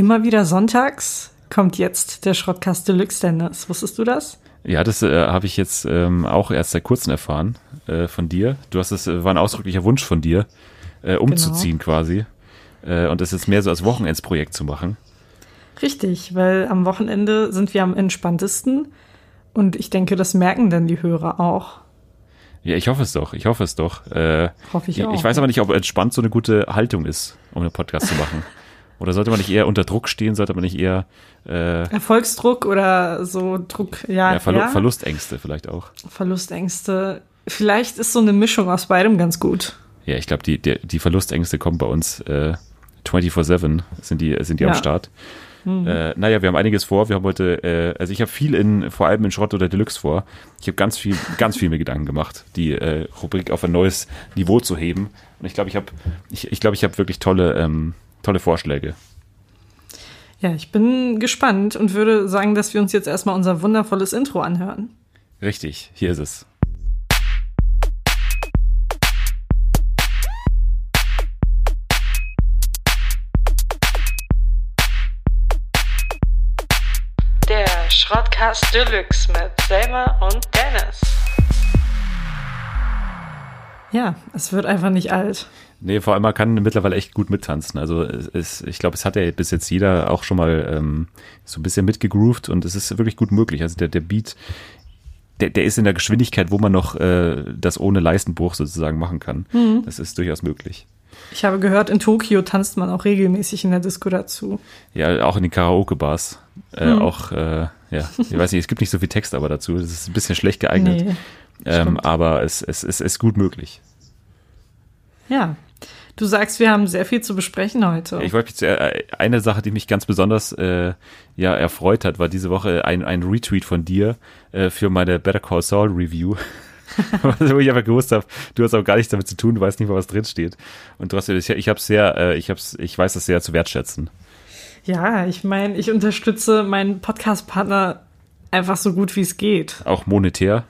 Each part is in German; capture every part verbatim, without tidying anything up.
Immer wieder sonntags kommt jetzt der Schrottkast Deluxe, Dennis. Wusstest du das? Ja, das äh, habe ich jetzt ähm, auch erst seit kurzem erfahren äh, von dir. Du hast es, war ein ausdrücklicher Wunsch von dir, äh, umzuziehen genau. quasi. Äh, und das jetzt mehr so als Wochenendsprojekt zu machen. Richtig, weil am Wochenende sind wir am entspanntesten. Und ich denke, das merken dann die Hörer auch. Ja, ich hoffe es doch, ich hoffe es doch. Äh, hoffe ich ja, auch. Ich weiß aber nicht, ob entspannt so eine gute Haltung ist, um einen Podcast zu machen. Oder sollte man nicht eher unter Druck stehen? Sollte man nicht eher... Äh, Erfolgsdruck oder so Druck, ja. ja, Verlu- ja. Verlustängste vielleicht auch. Verlustängste. Vielleicht ist so eine Mischung aus beidem ganz gut. Ja, ich glaube, die, die, die Verlustängste kommen bei uns äh, vierundzwanzig sieben sind die, sind die ja. am Start. Mhm. Äh, naja, wir haben einiges vor. Wir haben heute, äh, also ich habe viel in, vor allem in Schrott oder Deluxe vor. Ich habe ganz viel, ganz viel mir Gedanken gemacht, die äh, Rubrik auf ein neues Niveau zu heben. Und ich glaube, ich habe, ich, ich glaube, ich habe wirklich tolle, ähm, tolle Vorschläge. Ja, ich bin gespannt und würde sagen, dass wir uns jetzt erstmal unser wundervolles Intro anhören. Richtig, hier ist es. Schrottkast Deluxe mit Selma und Dennis. Ja, es wird einfach nicht alt. Nee, vor allem man kann mittlerweile echt gut mittanzen. Also es, es, ich glaube, es hat ja bis jetzt jeder auch schon mal ähm, so ein bisschen mitgegroovt und es ist wirklich gut möglich. Also der, der Beat, der, der ist in der Geschwindigkeit, wo man noch äh, das ohne Leistenbruch sozusagen machen kann. Mhm. Das ist durchaus möglich. Ich habe gehört, in Tokio tanzt man auch regelmäßig in der Disco dazu. Ja, auch in den Karaoke-Bars. Äh, mhm. Auch, äh, ja, ich weiß nicht, es gibt nicht so viel Text aber dazu. Das ist ein bisschen schlecht geeignet. Nee, ähm, aber es, es, es ist gut möglich. Ja, du sagst, wir haben sehr viel zu besprechen heute. Ich wollte äh, eine Sache, die mich ganz besonders äh, ja, erfreut hat, war diese Woche ein, ein Retweet von dir äh, für meine Better Call Saul Review. Wo ich einfach gewusst habe, du hast auch gar nichts damit zu tun, du weißt nicht mal, was drin steht. Und trotzdem, ich hab's sehr, ich hab's, ich weiß das sehr zu wertschätzen. Ja, ich meine, ich unterstütze meinen Podcast-Partner einfach so gut, wie es geht. Auch monetär?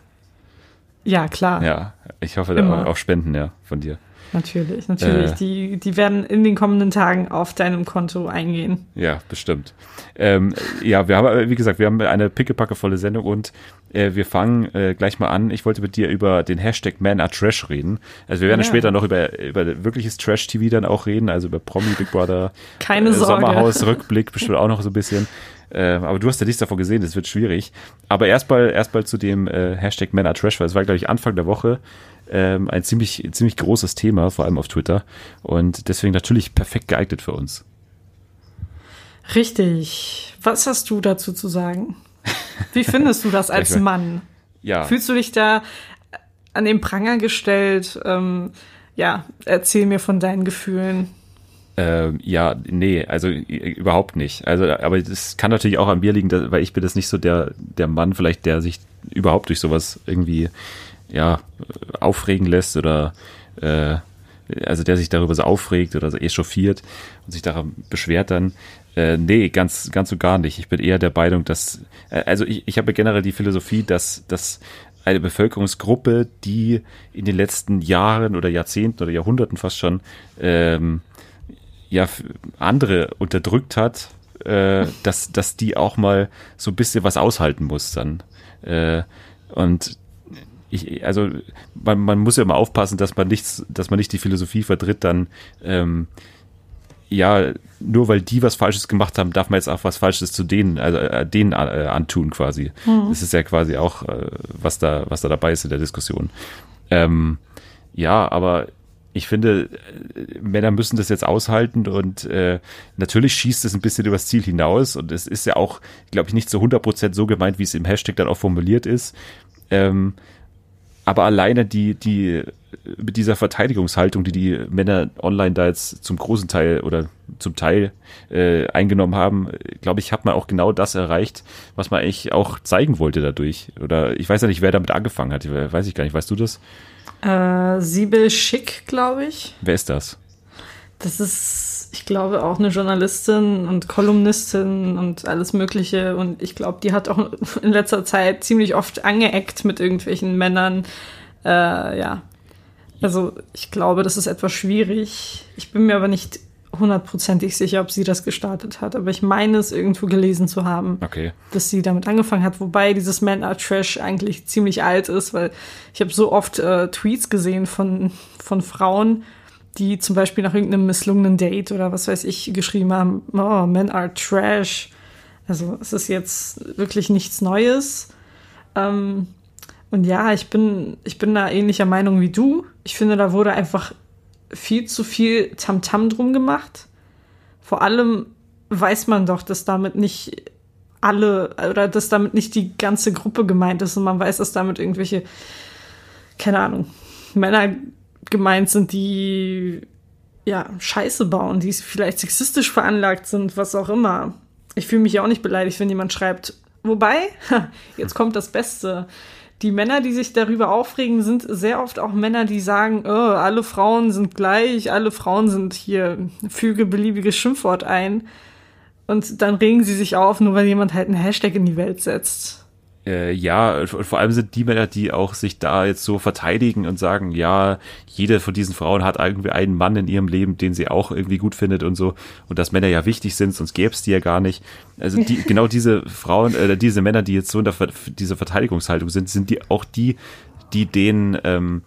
Ja, klar. Ja, ich hoffe da auch Spenden, ja, von dir. Natürlich, natürlich. Äh, die, die werden in den kommenden Tagen auf deinem Konto eingehen. Ja, bestimmt. Ähm, ja, wir haben, wie gesagt, wir haben eine pickepackevolle Sendung und äh, wir fangen äh, gleich mal an. Ich wollte mit dir über den Hashtag Man are Trash reden. Also wir werden ja. später noch über, über wirkliches Trash-T V dann auch reden, also über Promi, Big Brother, Keine äh, Sorge. Sommerhaus, Rückblick bestimmt auch noch so ein bisschen. Äh, aber du hast ja nichts davon gesehen, das wird schwierig. Aber erstmal erstmal zu dem äh, Hashtag Man are Trash, weil es war, glaube ich, Anfang der Woche. Ähm, ein ziemlich ziemlich großes Thema, vor allem auf Twitter. Und deswegen natürlich perfekt geeignet für uns. Richtig. Was hast du dazu zu sagen? Wie findest du das als Mann? Ja. Fühlst du dich da an den Pranger gestellt? Ähm, ja, erzähl mir von deinen Gefühlen. Ähm, ja, nee, also überhaupt nicht. Also, aber das kann natürlich auch an mir liegen, weil ich bin das nicht so der, der Mann vielleicht, der sich überhaupt durch sowas irgendwie... ja, aufregen lässt oder äh, also der sich darüber so aufregt oder so echauffiert und sich daran beschwert dann. Äh, nee, ganz ganz so gar nicht. Ich bin eher der Meinung, dass, äh, also ich, ich habe generell die Philosophie, dass, dass eine Bevölkerungsgruppe, die in den letzten Jahren oder Jahrzehnten oder Jahrhunderten fast schon ähm, ja andere unterdrückt hat, äh, dass, dass die auch mal so ein bisschen was aushalten muss dann. Äh, und Ich, also man, man muss ja immer aufpassen, dass man nichts, dass man nicht die Philosophie vertritt, dann ähm, ja, nur weil die was Falsches gemacht haben, darf man jetzt auch was Falsches zu denen, also äh, denen äh, antun quasi. Mhm. Das ist ja quasi auch, äh, was da, was da dabei ist in der Diskussion. Ähm, ja, aber ich finde, Männer müssen das jetzt aushalten und äh, natürlich schießt es ein bisschen übers Ziel hinaus und es ist ja auch, glaube ich, nicht zu hundert Prozent so gemeint, wie es im Hashtag dann auch formuliert ist. Ähm, Aber alleine die, die, mit dieser Verteidigungshaltung, die die Männer online da jetzt zum großen Teil oder zum Teil äh, eingenommen haben, glaube ich, hat man auch genau das erreicht, was man eigentlich auch zeigen wollte dadurch. Oder ich weiß ja nicht, wer damit angefangen hat. Weiß ich gar nicht. Weißt du das? Äh, Sibel Schick, glaube ich. Wer ist das? Das ist, ich glaube, auch eine Journalistin und Kolumnistin und alles Mögliche. Und ich glaube, die hat auch in letzter Zeit ziemlich oft angeeckt mit irgendwelchen Männern. Äh, ja, also ich glaube, das ist etwas schwierig. Ich bin mir aber nicht hundertprozentig sicher, ob sie das gestartet hat. Aber ich meine es irgendwo gelesen zu haben, okay, dass sie damit angefangen hat. Wobei dieses Man Are Trash eigentlich ziemlich alt ist, weil ich habe so oft äh, Tweets gesehen von, von Frauen, die zum Beispiel nach irgendeinem misslungenen Date oder was weiß ich geschrieben haben, oh, Men Are Trash. Also es ist jetzt wirklich nichts Neues. Ähm, und ja, ich bin, ich bin da ähnlicher Meinung wie du. Ich finde, da wurde einfach viel zu viel Tamtam drum gemacht. Vor allem weiß man doch, dass damit nicht alle oder dass damit nicht die ganze Gruppe gemeint ist. Und man weiß, dass damit irgendwelche, keine Ahnung, Männer gemeint sind, die ja Scheiße bauen, die vielleicht sexistisch veranlagt sind, was auch immer. Ich fühle mich ja auch nicht beleidigt, wenn jemand schreibt. Wobei, jetzt kommt das Beste. Die Männer, die sich darüber aufregen, sind sehr oft auch Männer, die sagen, oh, alle Frauen sind gleich, alle Frauen sind hier, füge beliebiges Schimpfwort ein. Und dann regen sie sich auf, nur weil jemand halt einen Hashtag in die Welt setzt. Äh, ja, und vor allem sind die Männer, die auch sich da jetzt so verteidigen und sagen, ja, jede von diesen Frauen hat irgendwie einen Mann in ihrem Leben, den sie auch irgendwie gut findet und so, und dass Männer ja wichtig sind, sonst gäbe es die ja gar nicht. Also die, genau diese Frauen, äh, diese Männer, die jetzt so in der Ver- dieser Verteidigungshaltung sind, sind die auch die, die denen ähm,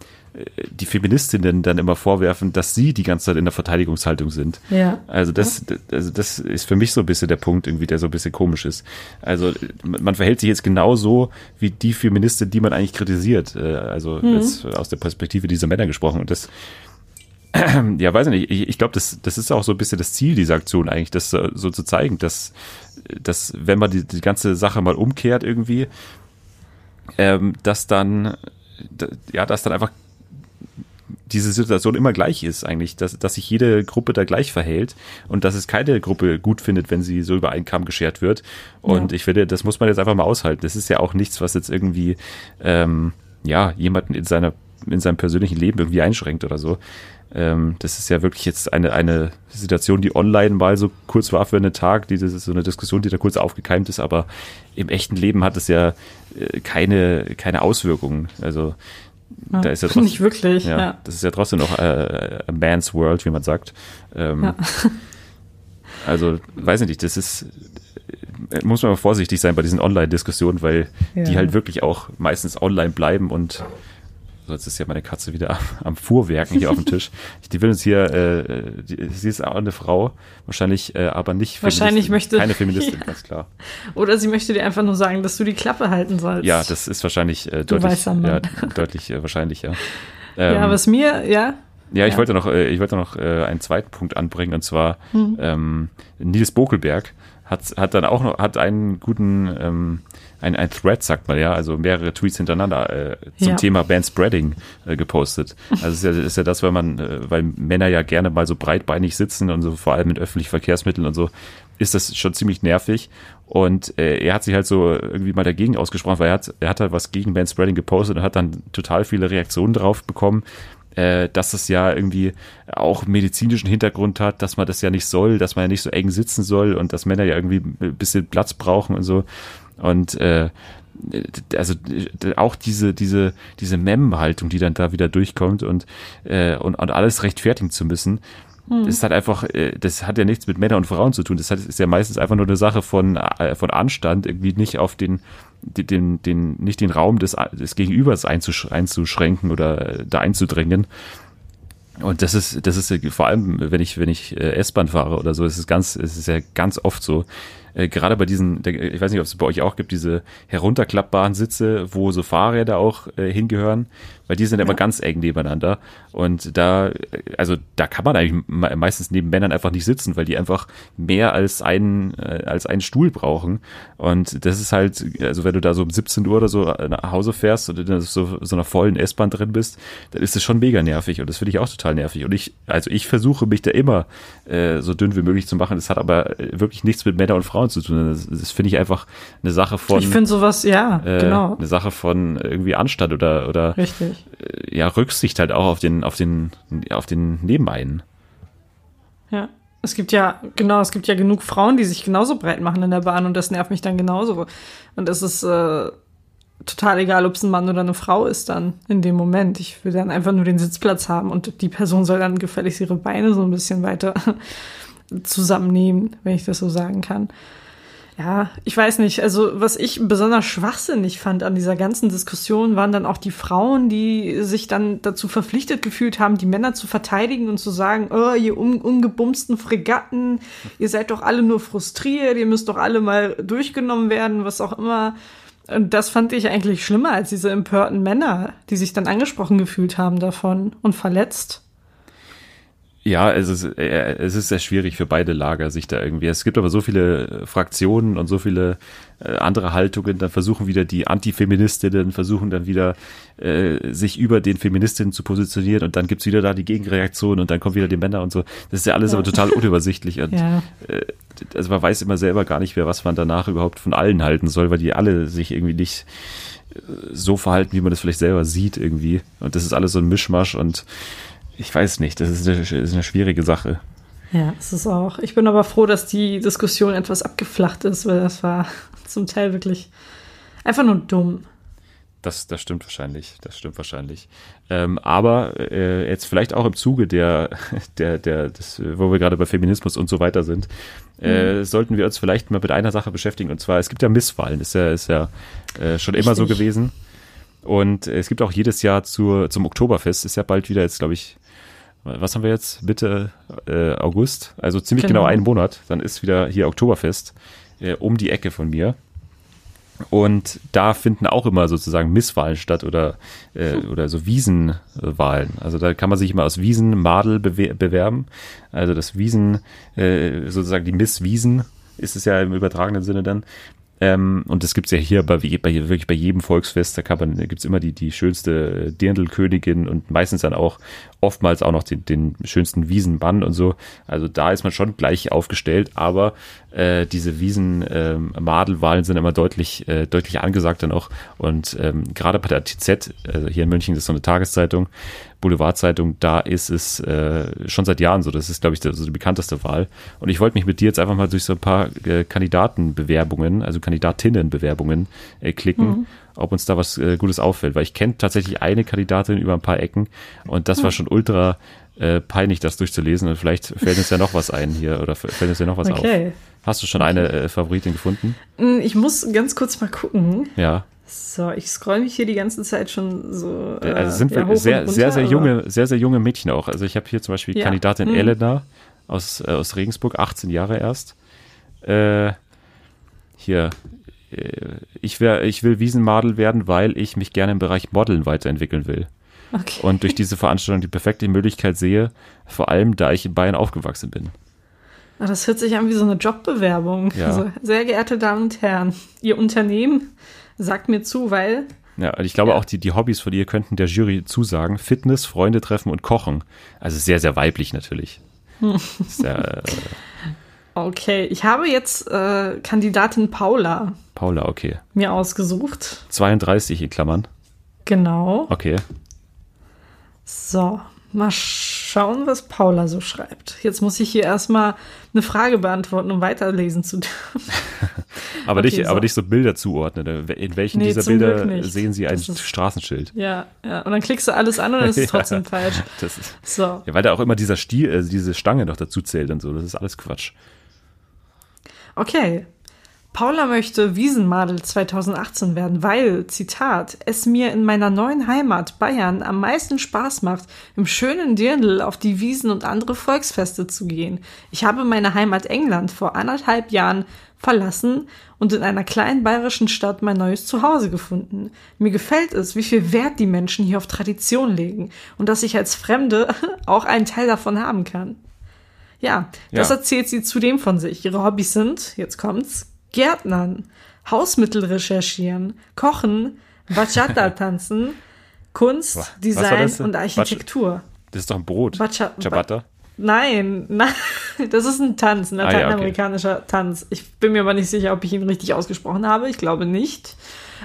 die Feministinnen dann immer vorwerfen, dass sie die ganze Zeit in der Verteidigungshaltung sind. Ja. Also das, also das ist für mich so ein bisschen der Punkt irgendwie, der so ein bisschen komisch ist. Also man verhält sich jetzt genauso wie die Feministin, die man eigentlich kritisiert. Also mhm. jetzt aus der Perspektive dieser Männer gesprochen. Und das, ja, weiß ich nicht. Ich, ich glaube, das, das ist auch so ein bisschen das Ziel dieser Aktion eigentlich, das so zu zeigen, dass, dass wenn man die, die ganze Sache mal umkehrt irgendwie, ähm, dass dann, ja, dass dann einfach diese Situation immer gleich ist eigentlich, dass, dass sich jede Gruppe da gleich verhält und dass es keine Gruppe gut findet, wenn sie so über einen Kamm geschert wird. Und ja, ich finde, das muss man jetzt einfach mal aushalten. Das ist ja auch nichts, was jetzt irgendwie ähm, ja, jemanden in seiner, in seinem persönlichen Leben irgendwie einschränkt oder so. Ähm, das ist ja wirklich jetzt eine, eine Situation, die online mal so kurz war für einen Tag, die, das ist so eine Diskussion, die da kurz aufgekeimt ist, aber im echten Leben hat es ja äh, keine, keine Auswirkungen. Also ja, da ist ja trotzdem, nicht wirklich, ja, ja. Das ist ja trotzdem noch äh, a man's world, wie man sagt. Ähm, ja. Also, weiß nicht, das ist, muss man aber vorsichtig sein bei diesen Online-Diskussionen, weil ja, die halt wirklich auch meistens online bleiben und so, jetzt ist ja meine Katze wieder am, am Fuhrwerken hier auf dem Tisch. Die will uns hier, äh, die, sie ist auch eine Frau, wahrscheinlich äh, aber nicht Feministin. Wahrscheinlich möchte, keine Feministin, ja, ganz klar. Oder sie möchte dir einfach nur sagen, dass du die Klappe halten sollst. Ja, das ist wahrscheinlich äh, deutlich, weißer Mann, ja, deutlich äh, wahrscheinlicher. Ähm, ja, was mir, ja. Ja, ich ja. wollte noch, äh, ich wollte noch äh, einen zweiten Punkt anbringen, und zwar mhm. ähm, Nils Bokelberg hat, hat dann auch noch, hat einen guten, ähm, Ein, ein Thread, sagt man ja, also mehrere Tweets hintereinander äh, zum ja. Thema Bandspreading äh, gepostet. Also es ist, ja, ist ja das, weil man, äh, weil Männer ja gerne mal so breitbeinig sitzen und so, vor allem mit öffentlichen Verkehrsmitteln und so, ist das schon ziemlich nervig. Und äh, er hat sich halt so irgendwie mal dagegen ausgesprochen, weil er hat, er hat halt was gegen Bandspreading gepostet und hat dann total viele Reaktionen drauf bekommen, äh, dass es ja irgendwie auch medizinischen Hintergrund hat, dass man das ja nicht soll, dass man ja nicht so eng sitzen soll und dass Männer ja irgendwie ein bisschen Platz brauchen und so. Und äh, also auch diese diese diese Mem-Haltung, die dann da wieder durchkommt und äh, und, und alles rechtfertigen zu müssen, hm. ist halt einfach, das hat ja nichts mit Männern und Frauen zu tun. Das ist ja meistens einfach nur eine Sache von von Anstand, irgendwie nicht auf den den den nicht den Raum des des Gegenübers einzuschränken oder da einzudrängen. Und das ist das ist vor allem, wenn ich wenn ich S-Bahn fahre oder so, ist es ganz es ist ja ganz oft so. Gerade bei diesen, ich weiß nicht, ob es bei euch auch gibt, diese herunterklappbaren Sitze, wo so Fahrräder auch äh, hingehören, weil die sind ja immer ganz eng nebeneinander. Und da, also da kann man eigentlich meistens neben Männern einfach nicht sitzen, weil die einfach mehr als einen, äh, als einen Stuhl brauchen. Und das ist halt, also wenn du da so um siebzehn Uhr oder so nach Hause fährst und in so, so einer vollen S-Bahn drin bist, dann ist das schon mega nervig. Und das finde ich auch total nervig. Und ich, also ich versuche mich da immer äh, so dünn wie möglich zu machen. Das hat aber wirklich nichts mit Männern und Frauen zu tun. Das, das finde ich einfach eine Sache von. Ich finde sowas, ja, äh, genau. Eine Sache von irgendwie Anstand oder, oder richtig. Äh, ja, Rücksicht halt auch auf den, auf den, auf den Nebeneinen. Ja, es gibt ja, genau, es gibt ja genug Frauen, die sich genauso breit machen in der Bahn und das nervt mich dann genauso. Und es ist äh, total egal, ob es ein Mann oder eine Frau ist dann in dem Moment. Ich will dann einfach nur den Sitzplatz haben und die Person soll dann gefälligst ihre Beine so ein bisschen weiter zusammennehmen, wenn ich das so sagen kann. Ja, ich weiß nicht. Also was ich besonders schwachsinnig fand an dieser ganzen Diskussion, waren dann auch die Frauen, die sich dann dazu verpflichtet gefühlt haben, die Männer zu verteidigen und zu sagen, oh, ihr un- ungebumsten Fregatten, ihr seid doch alle nur frustriert, ihr müsst doch alle mal durchgenommen werden, was auch immer. Und das fand ich eigentlich schlimmer als diese empörten Männer, die sich dann angesprochen gefühlt haben davon und verletzt. Ja, es ist, es ist sehr schwierig für beide Lager, sich da irgendwie. Es gibt aber so viele Fraktionen und so viele äh, andere Haltungen. Dann versuchen wieder die Antifeministinnen, versuchen dann wieder äh, sich über den Feministinnen zu positionieren. Und dann gibt's wieder da die Gegenreaktion und dann kommen wieder die Männer und so. Das ist ja alles ja. aber total unübersichtlich. Und ja. äh, also man weiß immer selber gar nicht mehr, was man danach überhaupt von allen halten soll, weil die alle sich irgendwie nicht so verhalten, wie man das vielleicht selber sieht irgendwie. Und das ist alles so ein Mischmasch und ich weiß nicht, das ist eine, ist eine schwierige Sache. Ja, es ist auch. Ich bin aber froh, dass die Diskussion etwas abgeflacht ist, weil das war zum Teil wirklich einfach nur dumm. Das, das stimmt wahrscheinlich, das stimmt wahrscheinlich. Ähm, aber äh, jetzt vielleicht auch im Zuge der, der, der das, wo wir gerade bei Feminismus und so weiter sind, äh, mhm. sollten wir uns vielleicht mal mit einer Sache beschäftigen. Und zwar, es gibt ja Misswahlen, ist ja, ist ja äh, schon Richtig. immer so gewesen. Und es gibt auch jedes Jahr zur, zum Oktoberfest, ist ja bald wieder jetzt, glaube ich, was haben wir jetzt? Mitte äh, August, also ziemlich genau. genau einen Monat, dann ist wieder hier Oktoberfest äh, um die Ecke von mir. Und da finden auch immer sozusagen Misswahlen statt oder, äh, oder so Wiesenwahlen. Also da kann man sich immer aus Wiesenmadel bewer- bewerben. Also das Wiesen, äh, sozusagen die Misswiesen ist es ja im übertragenen Sinne dann. Ähm, und das gibt's ja hier bei, bei wirklich bei jedem Volksfest, da kann man, gibt's immer die, die schönste Dirndlkönigin und meistens dann auch oftmals auch noch den, den schönsten Wiesenmann und so. Also da ist man schon gleich aufgestellt, aber äh, diese Wiesenmadelwahlen ähm, sind immer deutlich, äh, deutlich angesagt dann auch. Und ähm, gerade bei der T Z, also hier in München, das ist so eine Tageszeitung, Boulevardzeitung, da ist es äh, schon seit Jahren so. Das ist, glaube ich, der, so die bekannteste Wahl. Und ich wollte mich mit dir jetzt einfach mal durch so ein paar äh, Kandidatenbewerbungen, also Kandidatinnenbewerbungen äh, klicken, mhm. ob uns da was äh, Gutes auffällt. Weil ich kenne tatsächlich eine Kandidatin über ein paar Ecken und das mhm. war schon ultra äh, peinlich, das durchzulesen. Und vielleicht fällt uns ja noch was ein hier oder fällt uns ja noch was okay. auf. Hast du schon okay. eine äh, Favoritin gefunden? Ich muss ganz kurz mal gucken. Ja. So, ich scroll mich hier die ganze Zeit schon so. Äh, also sind ja, wir sehr, runter, sehr, sehr junge, oder? sehr, sehr junge Mädchen auch. Also ich habe hier zum Beispiel ja. Kandidatin hm. Elena aus, äh, aus Regensburg, achtzehn Jahre erst. Äh, hier, äh, ich, wär, ich will Wiesenmadel werden, weil ich mich gerne im Bereich Modeln weiterentwickeln will. Okay. Und durch diese Veranstaltung die perfekte Möglichkeit sehe, vor allem da ich in Bayern aufgewachsen bin. Ach, das hört sich an wie so eine Jobbewerbung. Ja. Also, sehr geehrte Damen und Herren, Ihr Unternehmen sagt mir zu, weil... Ja, ich glaube ja. auch, die, die Hobbys von ihr könnten der Jury zusagen. Fitness, Freunde treffen und kochen. Also sehr, sehr weiblich natürlich. sehr, äh, okay, ich habe jetzt äh, Kandidatin Paula. Paula, okay. Mir ausgesucht. zweiunddreißig in Klammern. Genau. Okay. So, mal schauen, was Paula so schreibt. Jetzt muss ich hier erstmal eine Frage beantworten, um weiterlesen zu dürfen. aber, okay, nicht, so. aber nicht so Bilder zuordnen. In welchen nee, dieser Bilder sehen Sie ein ist, Straßenschild? Ja, ja, und dann klickst du alles an und dann ist es trotzdem falsch. Das ist, so. Ja, weil da auch immer dieser Stiel, also diese Stange noch dazu zählt und so. Das ist alles Quatsch. Okay. Paula möchte Wiesenmadel zweitausendachtzehn werden, weil, Zitat, es mir in meiner neuen Heimat Bayern am meisten Spaß macht, im schönen Dirndl auf die Wiesen und andere Volksfeste zu gehen. Ich habe meine Heimat England vor anderthalb Jahren verlassen und in einer kleinen bayerischen Stadt mein neues Zuhause gefunden. Mir gefällt es, wie viel Wert die Menschen hier auf Tradition legen und dass ich als Fremde auch einen Teil davon haben kann. Ja, das ja. erzählt sie zudem von sich. Ihre Hobbys sind, jetzt kommt's, Gärtnern, Hausmittel recherchieren, Kochen, Bachata tanzen, Kunst, was, Design was und Architektur. Das ist doch ein Brot. Bacha- Ciabatta? Ba- nein, nein, das ist ein Tanz, ein lateinamerikanischer ah, ja, okay. Tanz. Ich bin mir aber nicht sicher, ob ich ihn richtig ausgesprochen habe. Ich glaube nicht.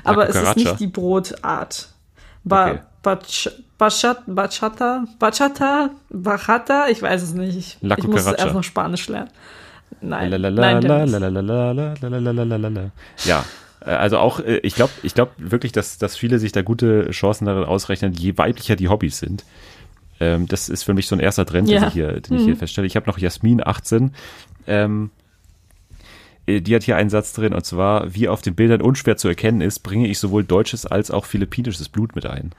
Aber Na, es ist nicht die Brotart. Ba- okay. Bach- Bachata, Bachata, Bachata, Bachata, ich weiß es nicht. Ich, ich muss erst noch Spanisch lernen. Nein, nein, Dennis. Ja, also auch, ich glaube ich glaub wirklich, dass, dass viele sich da gute Chancen darin ausrechnen, je weiblicher die Hobbys sind. Ähm, das ist für mich so ein erster Trend, ja. den, ich hier, den mhm. ich hier feststelle. Ich habe noch Jasmin achtzehn. Ähm, die hat hier einen Satz drin, und zwar: Wie auf den Bildern unschwer zu erkennen ist, bringe ich sowohl deutsches als auch philippinisches Blut mit ein.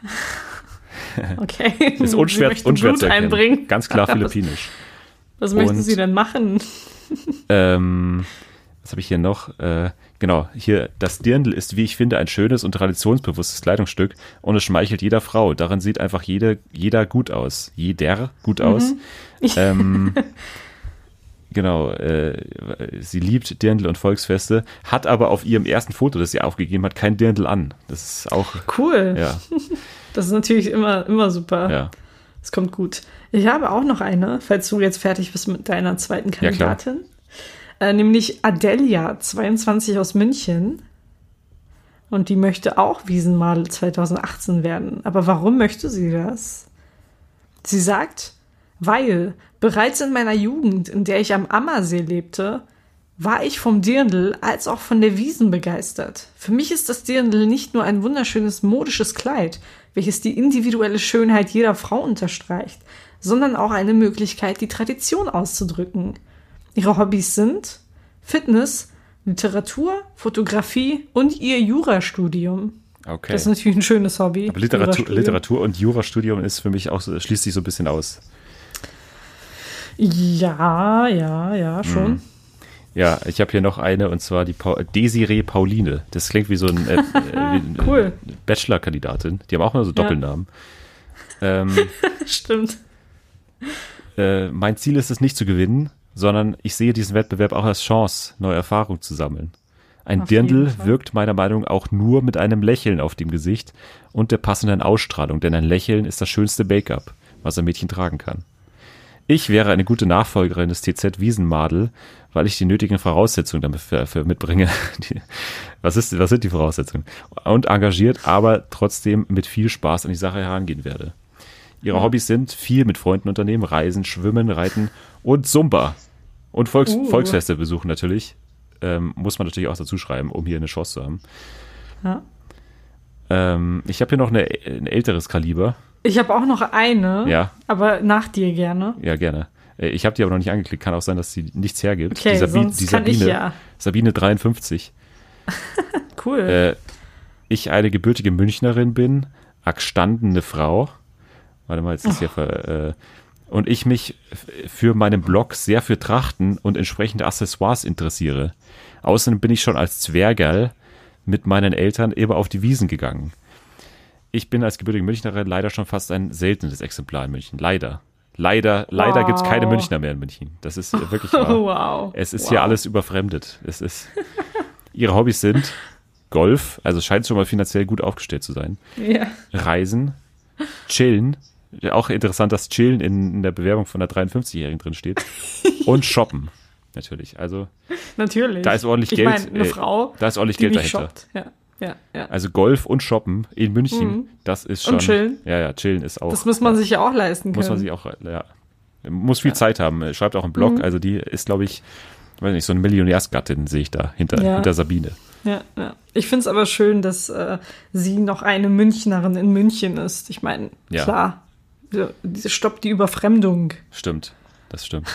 Okay. Ist unschwer, sie unschwer Blut zu erkennen. Einbringen. Ganz klar philippinisch. Was, was möchten und, Sie denn machen? ähm, was habe ich hier noch? Äh, genau, hier: Das Dirndl ist, wie ich finde, ein schönes und traditionsbewusstes Kleidungsstück, und es schmeichelt jeder Frau. Darin sieht einfach jede, jeder gut aus. Jeder gut aus. Mhm. Ähm, Genau, äh, sie liebt Dirndl und Volksfeste, hat aber auf ihrem ersten Foto, das sie aufgegeben hat, kein Dirndl an. Das ist auch cool. Ja. Das ist natürlich immer, immer super. Ja. Das kommt gut. Ich habe auch noch eine, falls du jetzt fertig bist mit deiner zweiten Kandidatin. Ja, äh, nämlich Adelia, zweiundzwanzig, aus München. Und die möchte auch Wiesenmadel zweitausendachtzehn werden. Aber warum möchte sie das? Sie sagt: Weil bereits in meiner Jugend, in der ich am Ammersee lebte, war ich vom Dirndl als auch von der Wiesen begeistert. Für mich ist das Dirndl nicht nur ein wunderschönes modisches Kleid, welches die individuelle Schönheit jeder Frau unterstreicht, sondern auch eine Möglichkeit, die Tradition auszudrücken. Ihre Hobbys sind Fitness, Literatur, Fotografie und ihr Jurastudium. Okay. Das ist natürlich ein schönes Hobby. Aber Literatur, Literatur und Jurastudium ist für mich auch, schließt sich so ein bisschen aus. Ja, ja, ja, schon. Ja, ich habe hier noch eine, und zwar die pa- Desiree Pauline. Das klingt wie so ein äh, äh, cool. Bachelor-Kandidatin. Die haben auch immer so Doppelnamen. Ja. Ähm, Stimmt. Äh, mein Ziel ist es nicht zu gewinnen, sondern ich sehe diesen Wettbewerb auch als Chance, neue Erfahrungen zu sammeln. Ein auf Dirndl wirkt meiner Meinung nach auch nur mit einem Lächeln auf dem Gesicht und der passenden Ausstrahlung, denn ein Lächeln ist das schönste Make-up, was ein Mädchen tragen kann. Ich wäre eine gute Nachfolgerin des T Z Wiesenmadel, weil ich die nötigen Voraussetzungen dafür mitbringe. Die, was, ist, was sind die Voraussetzungen? Und engagiert, aber trotzdem mit viel Spaß an die Sache herangehen werde. Ihre Hobbys sind viel mit Freunden unternehmen, reisen, schwimmen, reiten und Zumba. Und Volks, uh. Volksfeste besuchen natürlich. Ähm, muss man natürlich auch dazu schreiben, um hier eine Chance zu haben. Ja. Ähm, ich habe hier noch eine, ein älteres Kaliber. Ich habe auch noch eine, ja. aber nach dir gerne. Ja, gerne. Ich habe die aber noch nicht angeklickt. Kann auch sein, dass sie nichts hergibt. Okay, die Sabi- sonst die kann Sabine, ich ja. Sabine dreiundfünfzig. Cool. Äh, ich eine gebürtige Münchnerin bin, gestandene Frau. Warte mal, jetzt ist oh. hier... Ver- äh, und ich mich für meinen Blog sehr für Trachten und entsprechende Accessoires interessiere. Außerdem bin ich schon als Zwergerl mit meinen Eltern immer auf die Wiesen gegangen. Ich bin als gebürtige Münchnerin leider schon fast ein seltenes Exemplar in München. Leider. Leider, leider wow. gibt es keine Münchner mehr in München. Das ist wirklich wahr. Wow. Es ist wow. hier alles überfremdet. Es ist. Ihre Hobbys sind Golf, also scheint schon mal finanziell gut aufgestellt zu sein. Yeah. Reisen, Chillen. Auch interessant, dass Chillen in, in der Bewerbung von der dreiundfünfzigjährigen drin steht. Und Shoppen. Natürlich. Also, natürlich. Da ist ordentlich ich Geld. Ich meine, eine äh, Frau, da ist ordentlich Geld dahinter. Shoppt. Ja. Ja, ja. Also Golf und Shoppen in München, mhm. das ist schon... Und chillen. Ja, ja, chillen ist auch... Das muss man ja, sich ja auch leisten können. Muss man sich auch, ja. Muss viel ja. Zeit haben. Schreibt auch einen Blog. Mhm. Also die ist, glaube ich, weiß nicht, so eine Millionärsgattin sehe ich da, hinter, ja. hinter Sabine. Ja, ja. Ich finde es aber schön, dass äh, sie noch eine Münchnerin in München ist. Ich meine, ja. klar, stoppt die Überfremdung. Stimmt, das stimmt.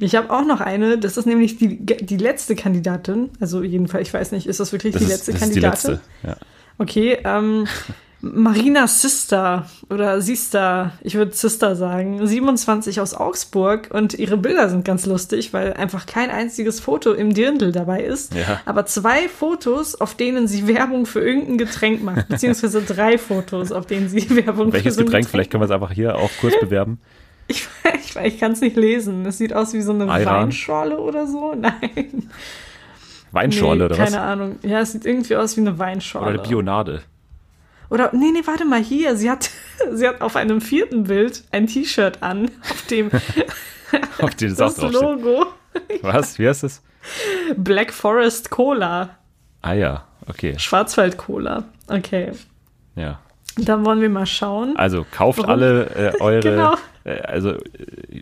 Ich habe auch noch eine, das ist nämlich die, die letzte Kandidatin, also jedenfalls, ich weiß nicht, ist das wirklich das die ist, letzte das Kandidatin? Ist die letzte, ja. Okay, ähm, Marina Sister oder Sister, ich würde Sister sagen, siebenundzwanzig, aus Augsburg, und ihre Bilder sind ganz lustig, weil einfach kein einziges Foto im Dirndl dabei ist, ja. aber zwei Fotos, auf denen sie Werbung für irgendein Getränk macht, beziehungsweise drei Fotos, auf denen sie Werbung Welches für Welches so Getränk? Getränk, vielleicht können wir es einfach hier auch kurz bewerben. Ich, ich, ich kann es nicht lesen. Es sieht aus wie so eine Ayran. Weinschorle oder so. Nein. Weinschorle nee, oder keine was? Keine Ahnung. Ja, es sieht irgendwie aus wie eine Weinschorle. Oder eine Bionade. Oder, nee, nee, warte mal hier. Sie hat, sie hat auf einem vierten Bild ein T-Shirt an, auf dem auf dem das Logo. Was? Wie heißt das? Black Forest Cola. Ah ja, okay. Schwarzwald Cola. Okay. Ja. Dann wollen wir mal schauen. Also kauft Warum? alle äh, eure... Genau. Also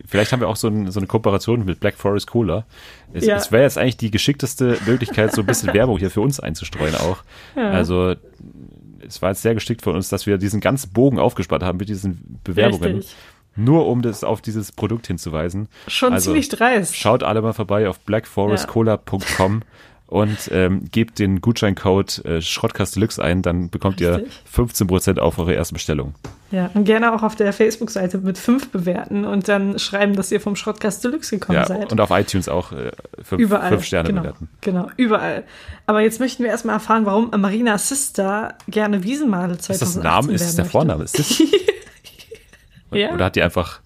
vielleicht haben wir auch so, ein, so eine Kooperation mit Black Forest Cola. Es, ja. es wäre jetzt eigentlich die geschickteste Möglichkeit, so ein bisschen Werbung hier für uns einzustreuen auch. Ja. Also es war jetzt sehr geschickt von uns, dass wir diesen ganzen Bogen aufgespart haben mit diesen Bewerbungen. Richtig. Nur um das auf dieses Produkt hinzuweisen. Schon also, ziemlich dreist. Schaut alle mal vorbei auf black forest cola punkt com und ähm, gebt den Gutscheincode äh, Schrottkast Deluxe ein, dann bekommt Richtig. ihr fünfzehn Prozent auf eure erste Bestellung. Ja, und gerne auch auf der Facebook-Seite mit fünf bewerten und dann schreiben, dass ihr vom Schrottkast Deluxe gekommen ja, seid. Und auf iTunes auch äh, fünf, überall, fünf Sterne genau, bewerten. Genau, überall. Aber jetzt möchten wir erstmal erfahren, warum Marina Sister gerne Wiesenmadel zwanzig achtzehn ist das Name, ist das der Vorname? Ist das? Ja. Oder hat die einfach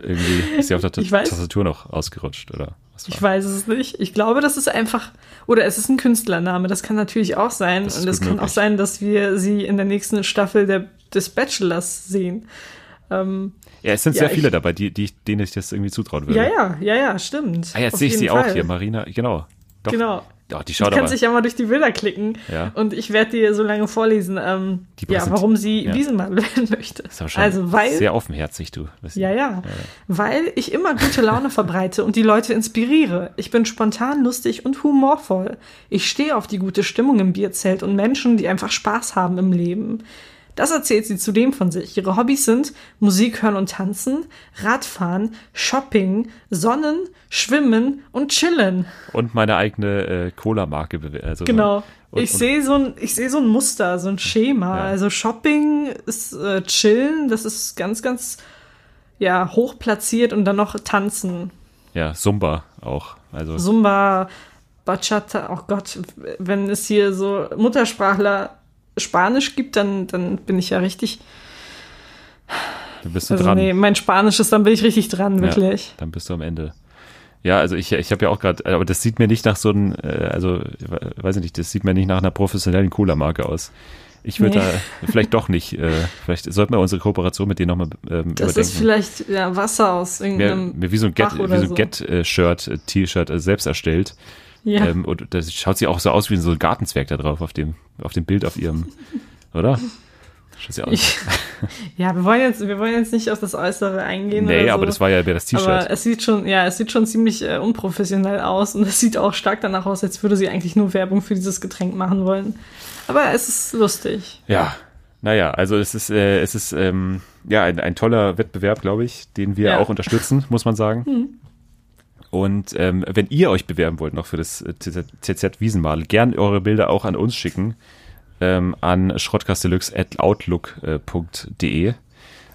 irgendwie, ist die auf der T- Tastatur noch ausgerutscht? Oder was war? Ich weiß es nicht. Ich glaube, das ist einfach, oder es ist ein Künstlername. Das kann natürlich auch sein. Das und es kann möglich. auch sein, dass wir sie in der nächsten Staffel der, des Bachelors sehen. Ähm, ja, es sind ja, sehr viele ich, dabei, die, die, denen ich das irgendwie zutrauen würde. Ja, ja, ja, ja, stimmt. Ah, jetzt sehe ich sie Fall. auch hier, Marina. Genau. Doch. Genau. Ja, die schaut du kannst dich ja mal durch die Bilder klicken ja. und ich werde dir so lange vorlesen, ähm, ja, warum sie ja. Wiesenmadel werden möchte. Das ist aber schon also, weil, sehr offenherzig, du. Ja, ja, ja. Weil ich immer gute Laune verbreite und die Leute inspiriere. Ich bin spontan, lustig und humorvoll. Ich stehe auf die gute Stimmung im Bierzelt und Menschen, die einfach Spaß haben im Leben. Das erzählt sie zudem von sich. Ihre Hobbys sind Musik hören und tanzen, Radfahren, Shopping, Sonnen, Schwimmen und Chillen. Und meine eigene äh, Cola-Marke. Also genau. Und, ich sehe so ein, ich sehe so ein Muster, so ein Schema. Ja. Also Shopping ist äh, Chillen, das ist ganz, ganz ja, hoch platziert und dann noch Tanzen. Ja, Zumba auch. Also Zumba, Bachata, oh Gott, wenn es hier so Muttersprachler Spanisch gibt, dann, dann bin ich ja richtig. Dann bist du also dran. Nee, mein Spanisch ist, dann bin ich richtig dran, wirklich. Ja, dann bist du am Ende. Ja, also ich, ich habe ja auch gerade, aber das sieht mir nicht nach so einem, also weiß ich nicht, das sieht mir nicht nach einer professionellen Cola-Marke aus. Ich würde nee. da vielleicht doch nicht, äh, vielleicht sollten wir unsere Kooperation mit denen nochmal ähm, das überdenken. Das ist vielleicht ja, Wasser aus irgendeinem mehr, mehr wie so ein Get, wie so ein Get-Shirt-T-Shirt äh, selbst erstellt. Ja. Ähm, und das schaut sie auch so aus wie so ein Gartenzwerg da drauf, auf dem, auf dem Bild auf ihrem, oder? Schaut sie aus. Ich, ja, wir wollen, jetzt, wir wollen jetzt nicht auf das Äußere eingehen. Nee, oder aber so. Das war ja das T-Shirt. Aber es sieht schon, ja, es sieht schon ziemlich äh, unprofessionell aus und es sieht auch stark danach aus, als würde sie eigentlich nur Werbung für dieses Getränk machen wollen. Aber es ist lustig. Ja, naja, also es ist, äh, es ist ähm, ja, ein, ein toller Wettbewerb, glaube ich, den wir ja. auch unterstützen, muss man sagen. Hm. Und ähm, wenn ihr euch bewerben wollt noch für das T Z Wiesenmadel, gern eure Bilder auch an uns schicken, ähm, an schrottkast deluxe at outlook punkt de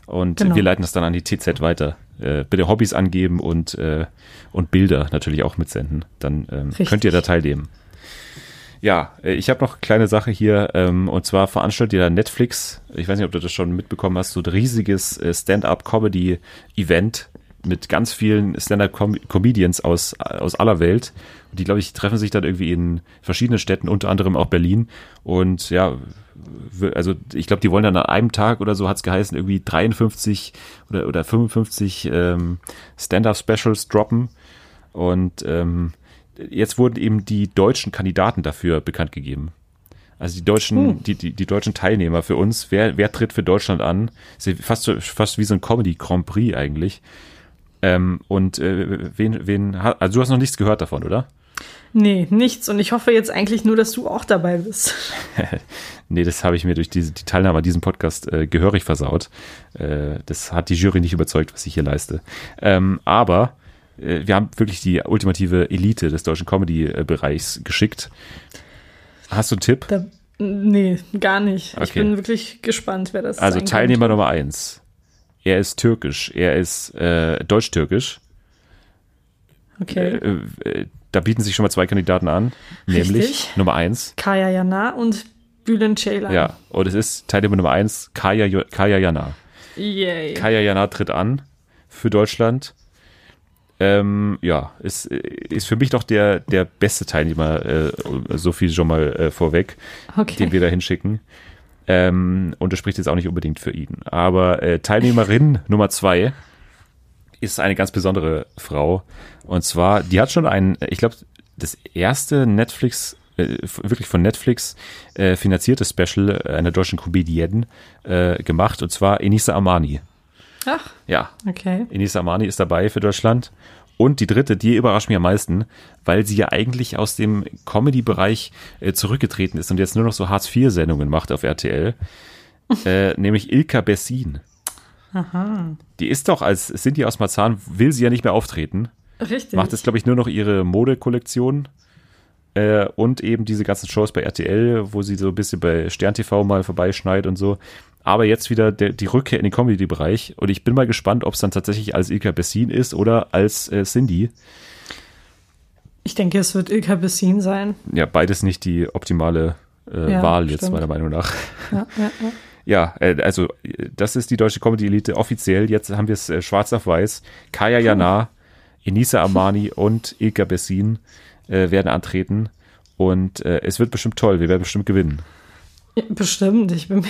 und genau. wir leiten das dann an die T Z weiter. Äh, bitte Hobbys angeben und, äh, und Bilder natürlich auch mitsenden, dann ähm, könnt ihr da teilnehmen. Ja, ich habe noch eine kleine Sache hier, ähm, und zwar veranstaltet ja Netflix, ich weiß nicht, ob du das schon mitbekommen hast, so ein riesiges äh, Stand-up-Comedy-Event mit ganz vielen Stand-Up-Comedians aus, aus aller Welt. Und die, glaube ich, treffen sich dann irgendwie in verschiedenen Städten, unter anderem auch Berlin. Und ja, also ich glaube, die wollen dann an einem Tag oder so, hat es geheißen, irgendwie dreiundfünfzig oder, oder fünfundfünfzig ähm, Stand-Up-Specials droppen. Und ähm, jetzt wurden eben die deutschen Kandidaten dafür bekannt gegeben. Also die deutschen, hm. die, die, die deutschen Teilnehmer für uns, wer, wer tritt für Deutschland an? Ist fast, so, fast wie so ein Comedy-Grand Prix eigentlich. Ähm, und äh, wen, wen, also du hast noch nichts gehört davon, oder? Nee, nichts. Und ich hoffe jetzt eigentlich nur, dass du auch dabei bist. Nee, das habe ich mir durch diese, die Teilnahme an diesem Podcast äh, gehörig versaut. Äh, das hat die Jury nicht überzeugt, was ich hier leiste. Ähm, aber äh, wir haben wirklich die ultimative Elite des deutschen Comedy-Bereichs geschickt. Hast du einen Tipp? Da, nee, gar nicht. Okay. Ich bin wirklich gespannt, wer das ist. Also Teilnehmer Nummer eins. Er ist türkisch, er ist äh, deutsch-türkisch. Okay. Äh, äh, da bieten sich schon mal zwei Kandidaten an, nämlich Richtig. Nummer eins. Kaya Yanar und Bülent Ceylan. Ja, und es ist Teilnehmer Nummer eins, Kaya, Kaya Yanar. Yay. Kaya Yanar tritt an für Deutschland. Ähm, ja, ist, ist für mich noch der, der beste Teilnehmer, äh, so viel schon mal äh, vorweg, okay. den wir da hinschicken. Ähm, und das spricht jetzt auch nicht unbedingt für ihn. Aber äh, Teilnehmerin Nummer zwei ist eine ganz besondere Frau. Und zwar, die hat schon einen, ich glaube, das erste Netflix, äh, wirklich von Netflix äh, finanzierte Special einer deutschen Comedienne äh, gemacht. Und zwar Enissa Amani. Ach, ja. Okay. Enissa Amani ist dabei für Deutschland. Und die dritte, die überrascht mich am meisten, weil sie ja eigentlich aus dem Comedy-Bereich äh, zurückgetreten ist und jetzt nur noch so Hartz-vier-Sendungen macht auf R T L, äh, nämlich Ilka Bessin. Aha. Die ist doch als Cindy aus Marzahn, will sie ja nicht mehr auftreten. Richtig. Macht jetzt, glaube ich, nur noch ihre Modekollektion äh, und eben diese ganzen Shows bei R T L, wo sie so ein bisschen bei Stern T V mal vorbeischneit und so. Aber jetzt wieder der, die Rückkehr in den Comedy-Bereich. Und ich bin mal gespannt, ob es dann tatsächlich als Ilka Bessin ist oder als äh, Cindy. Ich denke, es wird Ilka Bessin sein. Ja, beides nicht die optimale äh, ja, Wahl jetzt, stimmt. Meiner Meinung nach. Ja, ja, ja. Ja, also das ist die deutsche Comedy-Elite offiziell. Jetzt haben wir es äh, schwarz auf weiß. Kaya Yanar, Enissa Amani und Ilka Bessin äh, werden antreten. Und äh, es wird bestimmt toll. Wir werden bestimmt gewinnen. Ja, bestimmt. Ich bin,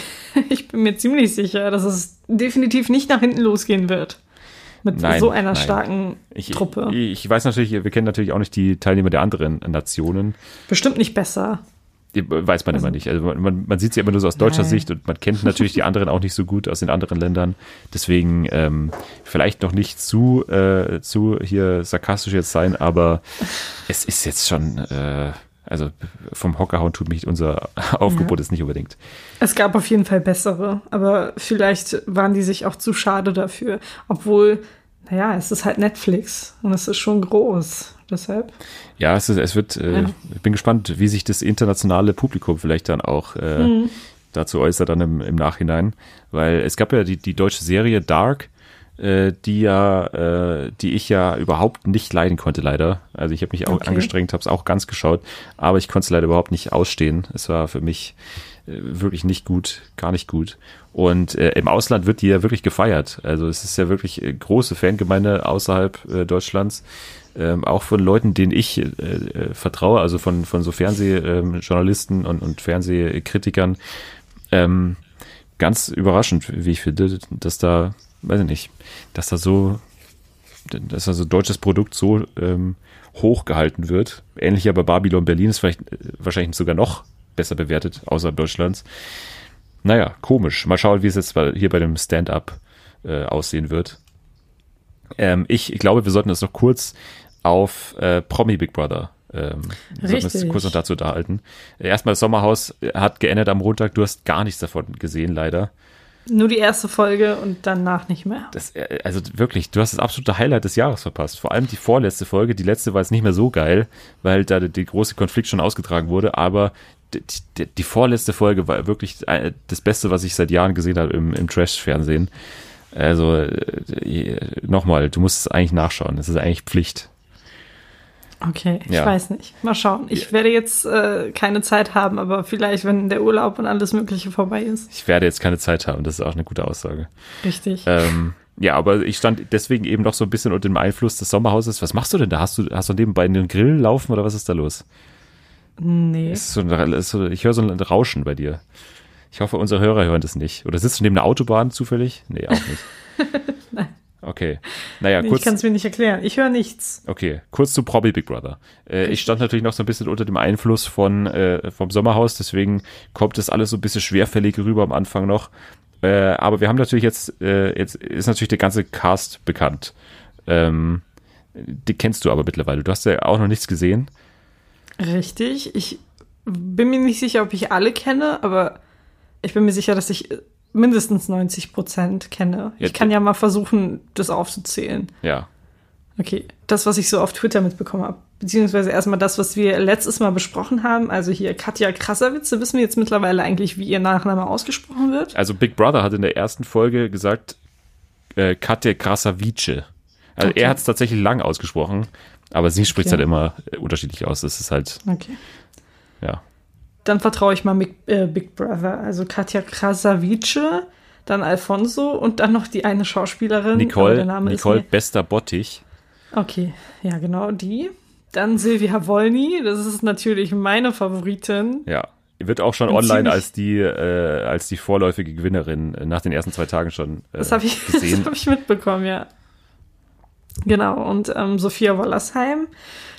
ich bin mir ziemlich sicher, dass es definitiv nicht nach hinten losgehen wird. Mit nein, so einer nein. starken ich, Truppe. Ich, ich weiß natürlich, wir kennen natürlich auch nicht die Teilnehmer der anderen Nationen. Bestimmt nicht besser. Weiß man also, immer nicht. Also man, man sieht sie immer nur so aus deutscher nein. Sicht und man kennt natürlich die anderen auch nicht so gut aus den anderen Ländern. Deswegen ähm, vielleicht noch nicht zu, äh, zu hier sarkastisch jetzt sein, aber es ist jetzt schon, äh, also vom Hockerhauen tut mich unser Aufgebot ja. ist nicht unbedingt. Es gab auf jeden Fall bessere, aber vielleicht waren die sich auch zu schade dafür. Obwohl, naja, es ist halt Netflix und es ist schon groß. Deshalb. Ja, es, ist, es wird, äh, ja. ich bin gespannt, wie sich das internationale Publikum vielleicht dann auch äh, hm. dazu äußert dann im, im Nachhinein, weil es gab ja die, die deutsche Serie Dark, äh, die ja, äh, die ich ja überhaupt nicht leiden konnte leider, also ich habe mich auch okay. angestrengt, habe es auch ganz geschaut, aber ich konnte es leider überhaupt nicht ausstehen, es war für mich äh, wirklich nicht gut, gar nicht gut. Und äh, im Ausland wird die ja wirklich gefeiert, also es ist ja wirklich äh, große Fangemeinde außerhalb äh, Deutschlands. Ähm, auch von Leuten, denen ich äh, äh, vertraue, also von, von so Fernsehjournalisten ähm, und, und Fernsehkritikern. Ähm, ganz überraschend, wie ich finde, dass da, weiß ich nicht, dass da so, dass da so deutsches Produkt so ähm, hochgehalten wird. Ähnlich aber Babylon Berlin ist vielleicht äh, wahrscheinlich sogar noch besser bewertet, außerhalb Deutschlands. Naja, komisch. Mal schauen, wie es jetzt hier bei dem Stand-up äh, aussehen wird. Ähm, ich, ich glaube, wir sollten das noch kurz auf äh, Promi Big Brother ähm, das kurz noch dazu unterhalten. Erstmal das Sommerhaus hat geendet am Montag. Du hast gar nichts davon gesehen, leider. Nur die erste Folge und danach nicht mehr. Das, also wirklich, du hast das absolute Highlight des Jahres verpasst. Vor allem die vorletzte Folge. Die letzte war jetzt nicht mehr so geil, weil da der, der große Konflikt schon ausgetragen wurde. Aber die, die, die vorletzte Folge war wirklich das Beste, was ich seit Jahren gesehen habe im, im Trash-Fernsehen. Also nochmal, du musst es eigentlich nachschauen. Das ist eigentlich Pflicht. Okay, ich ja. weiß nicht. Mal schauen. Ich ja. werde jetzt äh, keine Zeit haben, aber vielleicht, wenn der Urlaub und alles Mögliche vorbei ist. Ich werde jetzt keine Zeit haben, das ist auch eine gute Aussage. Richtig. Ähm, ja, aber ich stand deswegen eben noch so ein bisschen unter dem Einfluss des Sommerhauses. Was machst du denn da? Hast du, hast du nebenbei einen Grill laufen oder was ist da los? Nee. Ist so ein, ist so, ich höre so ein Rauschen bei dir. Ich hoffe, unsere Hörer hören das nicht. Oder sitzt du neben einer Autobahn zufällig? Nee, auch nicht. Nein. Okay. Naja, nee, kurz. Ich kann es mir nicht erklären. Ich höre nichts. Okay, kurz zu Promi Big Brother. Äh, ich stand natürlich noch so ein bisschen unter dem Einfluss von, äh, vom Sommerhaus, deswegen kommt das alles so ein bisschen schwerfällig rüber am Anfang noch. Äh, aber wir haben natürlich jetzt, äh, jetzt ist natürlich der ganze Cast bekannt. Ähm, die kennst du aber mittlerweile. Du hast ja auch noch nichts gesehen. Richtig. Ich bin mir nicht sicher, ob ich alle kenne, aber ich bin mir sicher, dass ich mindestens neunzig Prozent kenne. Ich kann ja mal versuchen, das aufzuzählen. Ja. Okay, das, was ich so auf Twitter mitbekommen habe, beziehungsweise erstmal das, was wir letztes Mal besprochen haben, also hier Katja Krasavice, wissen wir jetzt mittlerweile eigentlich, wie ihr Nachname ausgesprochen wird? Also Big Brother hat in der ersten Folge gesagt, äh, Katja Krasavice. Also okay. Er hat es tatsächlich lang ausgesprochen, aber sie spricht es okay. halt immer unterschiedlich aus. Das ist halt, okay. ja. Dann vertraue ich mal Big, äh, Big Brother, also Katja Krasavice, dann Alfonso und dann noch die eine Schauspielerin. Nicole, der Name Nicole ist Bester-Bottich. Okay, ja genau, die. Dann Silvia Wollny, das ist natürlich meine Favoritin. Ja, wird auch schon und online als die, äh, als die vorläufige Gewinnerin nach den ersten zwei Tagen schon äh, das hab ich, gesehen. Das habe ich mitbekommen, ja. Genau, und ähm, Sophia Wollersheim,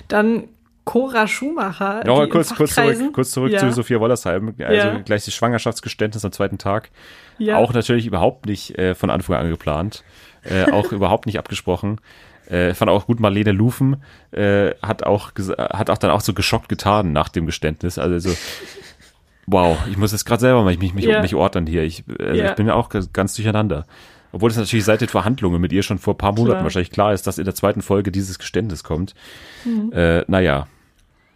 dann Cora Schumacher. Ja, kurz, kurz zurück, kurz zurück ja. zu Sophia Wollersheim. Also ja. gleich das Schwangerschaftsgeständnis am zweiten Tag. Ja. Auch natürlich überhaupt nicht äh, von Anfang an geplant. Äh, auch überhaupt nicht abgesprochen. Äh, fand auch gut, Marlene Lufen äh, hat auch ges- hat auch dann auch so geschockt getan nach dem Geständnis. Also so, wow, ich muss das gerade selber mal, ich mich, mich, yeah. mich ordnen hier. Ich, also yeah. ich bin ja auch ganz durcheinander. Obwohl es natürlich seit den Verhandlungen mit ihr schon vor ein paar Monaten klar. wahrscheinlich klar ist, dass in der zweiten Folge dieses Geständnis kommt. Mhm. Äh, naja,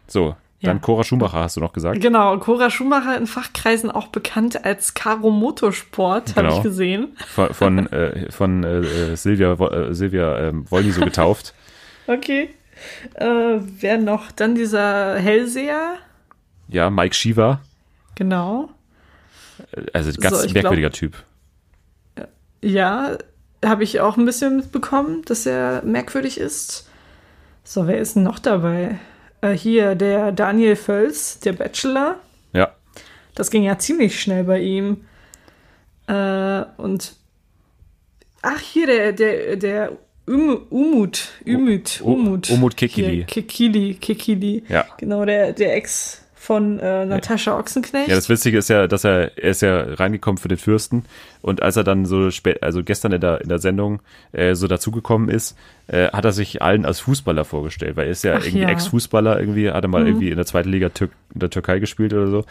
so. Dann ja. Cora Schumacher, hast du noch gesagt? Genau, Cora Schumacher in Fachkreisen auch bekannt als Karo Motorsport, genau. habe ich gesehen. Von, von, äh, von äh, Silvia, äh, Silvia äh, Wollny so getauft. Okay. Äh, wer noch? Dann dieser Hellseher. Ja, Mike Schiever. Genau. Also ein ganz so, merkwürdiger glaub, Typ. Ja, habe ich auch ein bisschen mitbekommen, dass er merkwürdig ist. So, wer ist denn noch dabei? Hier, der Daniel Völz, der Bachelor. Ja. Das ging ja ziemlich schnell bei ihm. Äh, und ach, hier, der, der, der um, Umut, Umut, Umut. Umut Kekili. Hier, Kekili, Kekili. Ja. Genau, der, der Ex von äh, Natascha Ochsenknecht. Ja, das Witzige ist ja, dass er, er ist ja reingekommen für den Fürsten und als er dann so spät, also gestern in der, in der Sendung äh, so dazugekommen ist, äh, hat er sich allen als Fußballer vorgestellt, weil er ist ja Ach irgendwie ja. Ex-Fußballer irgendwie, hat er mal mhm. irgendwie in der zweiten Liga Tür- in der Türkei gespielt oder so.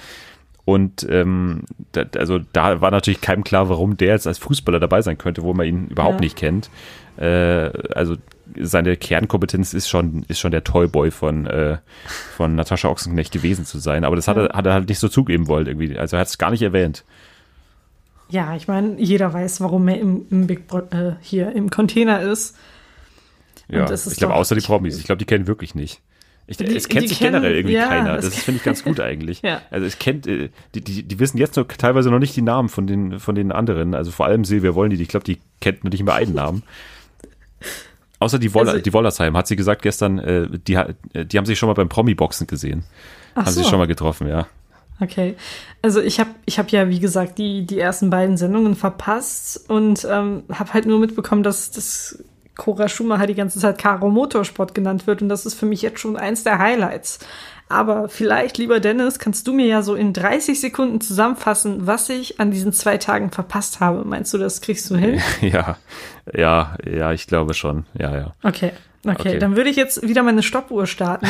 Und ähm, da, also da war natürlich keinem klar, warum der jetzt als Fußballer dabei sein könnte, wo man ihn überhaupt ja. nicht kennt. Äh, also seine Kernkompetenz ist schon, ist schon der Toyboy von, äh, von Natascha Ochsenknecht gewesen zu sein. Aber das hat, ja. er, hat er halt nicht so zugeben wollen irgendwie. Also er hat es gar nicht erwähnt. Ja, ich meine, jeder weiß, warum er im, im Big Bro- äh, hier im Container ist. Und ja, ist ich glaube, außer die Promis. Ich glaube, die kennen wirklich nicht. Ich, die, es kennt sich kennen, generell irgendwie ja, keiner. Das finde ich ganz gut eigentlich. ja. Also es kennt, die, die, die wissen jetzt noch, teilweise noch nicht die Namen von den, von den anderen. Also vor allem Silvia Wollny, die, ich glaube, die kennt noch nicht mehr einen Namen. Außer die, Woll- also, die Wollersheim, hat sie gesagt gestern, äh, die, die haben sich schon mal beim Promi-Boxen gesehen. Ach haben so. sie schon mal getroffen, ja. Okay, also ich habe ich hab ja, wie gesagt, die, die ersten beiden Sendungen verpasst und ähm, habe halt nur mitbekommen, dass das Cora Schumacher die ganze Zeit Karo Motorsport genannt wird und das ist für mich jetzt schon eins der Highlights. Aber vielleicht, lieber Dennis, kannst du mir ja so in dreißig Sekunden zusammenfassen, was ich an diesen zwei Tagen verpasst habe. Meinst du, das kriegst du hin? Ja, ja, ja, ich glaube schon. Ja, ja. Okay, okay, okay. Dann würde ich jetzt wieder meine Stoppuhr starten.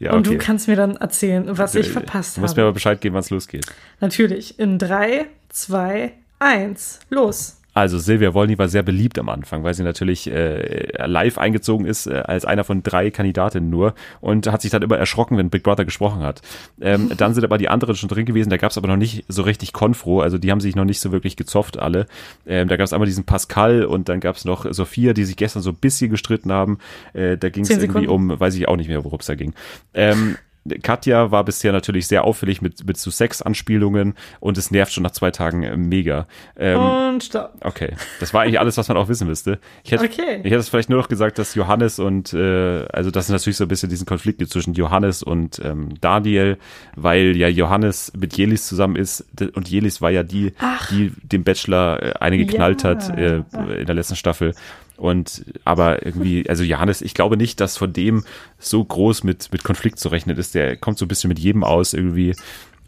ja, okay. Und du kannst mir dann erzählen, was ich verpasst habe. Du musst habe. mir aber Bescheid geben, wann es losgeht. Natürlich. In drei, zwei, eins, los. Also Silvia Wollny war sehr beliebt am Anfang, weil sie natürlich äh, live eingezogen ist äh, als einer von drei Kandidatinnen nur und hat sich dann immer erschrocken, wenn Big Brother gesprochen hat. Ähm, dann sind aber die anderen schon drin gewesen, da gab es aber noch nicht so richtig Konfro, also die haben sich noch nicht so wirklich gezofft alle. Ähm, da gab es einmal diesen Pascal und dann gab es noch Sophia, die sich gestern so ein bisschen gestritten haben. Äh, da ging es irgendwie um, weiß ich auch nicht mehr, worum es da ging. Ähm, Katja war bisher natürlich sehr auffällig mit, mit so Sex-Anspielungen und es nervt schon nach zwei Tagen mega. Ähm, und stopp. Okay, das war eigentlich alles, was man auch wissen müsste. Ich hätte, okay. ich hätte es vielleicht nur noch gesagt, dass Johannes und, äh, also das ist natürlich so ein bisschen diesen Konflikt gibt zwischen Johannes und ähm, Daniel, weil ja Johannes mit Jelis zusammen ist und Jelis war ja die, Ach. die dem Bachelor äh, eine geknallt ja. hat äh, in der letzten Staffel. Und, aber irgendwie, also Johannes, ich glaube nicht, dass von dem so groß mit, mit Konflikt zu rechnen ist. Der kommt so ein bisschen mit jedem aus irgendwie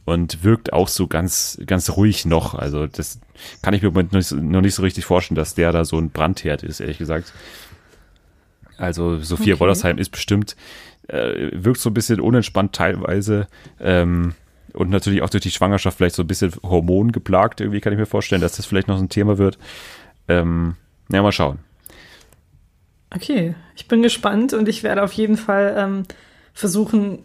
und wirkt auch so ganz, ganz ruhig noch. Also das kann ich mir im Moment noch nicht, noch nicht so richtig vorstellen, dass der da so ein Brandherd ist, ehrlich gesagt. Also Sophia okay. Wollersheim ist bestimmt, äh, wirkt so ein bisschen unentspannt teilweise, ähm, und natürlich auch durch die Schwangerschaft vielleicht so ein bisschen hormongeplagt irgendwie, kann ich mir vorstellen, dass das vielleicht noch so ein Thema wird. Ähm, ja, mal schauen. Okay, ich bin gespannt und ich werde auf jeden Fall ähm, versuchen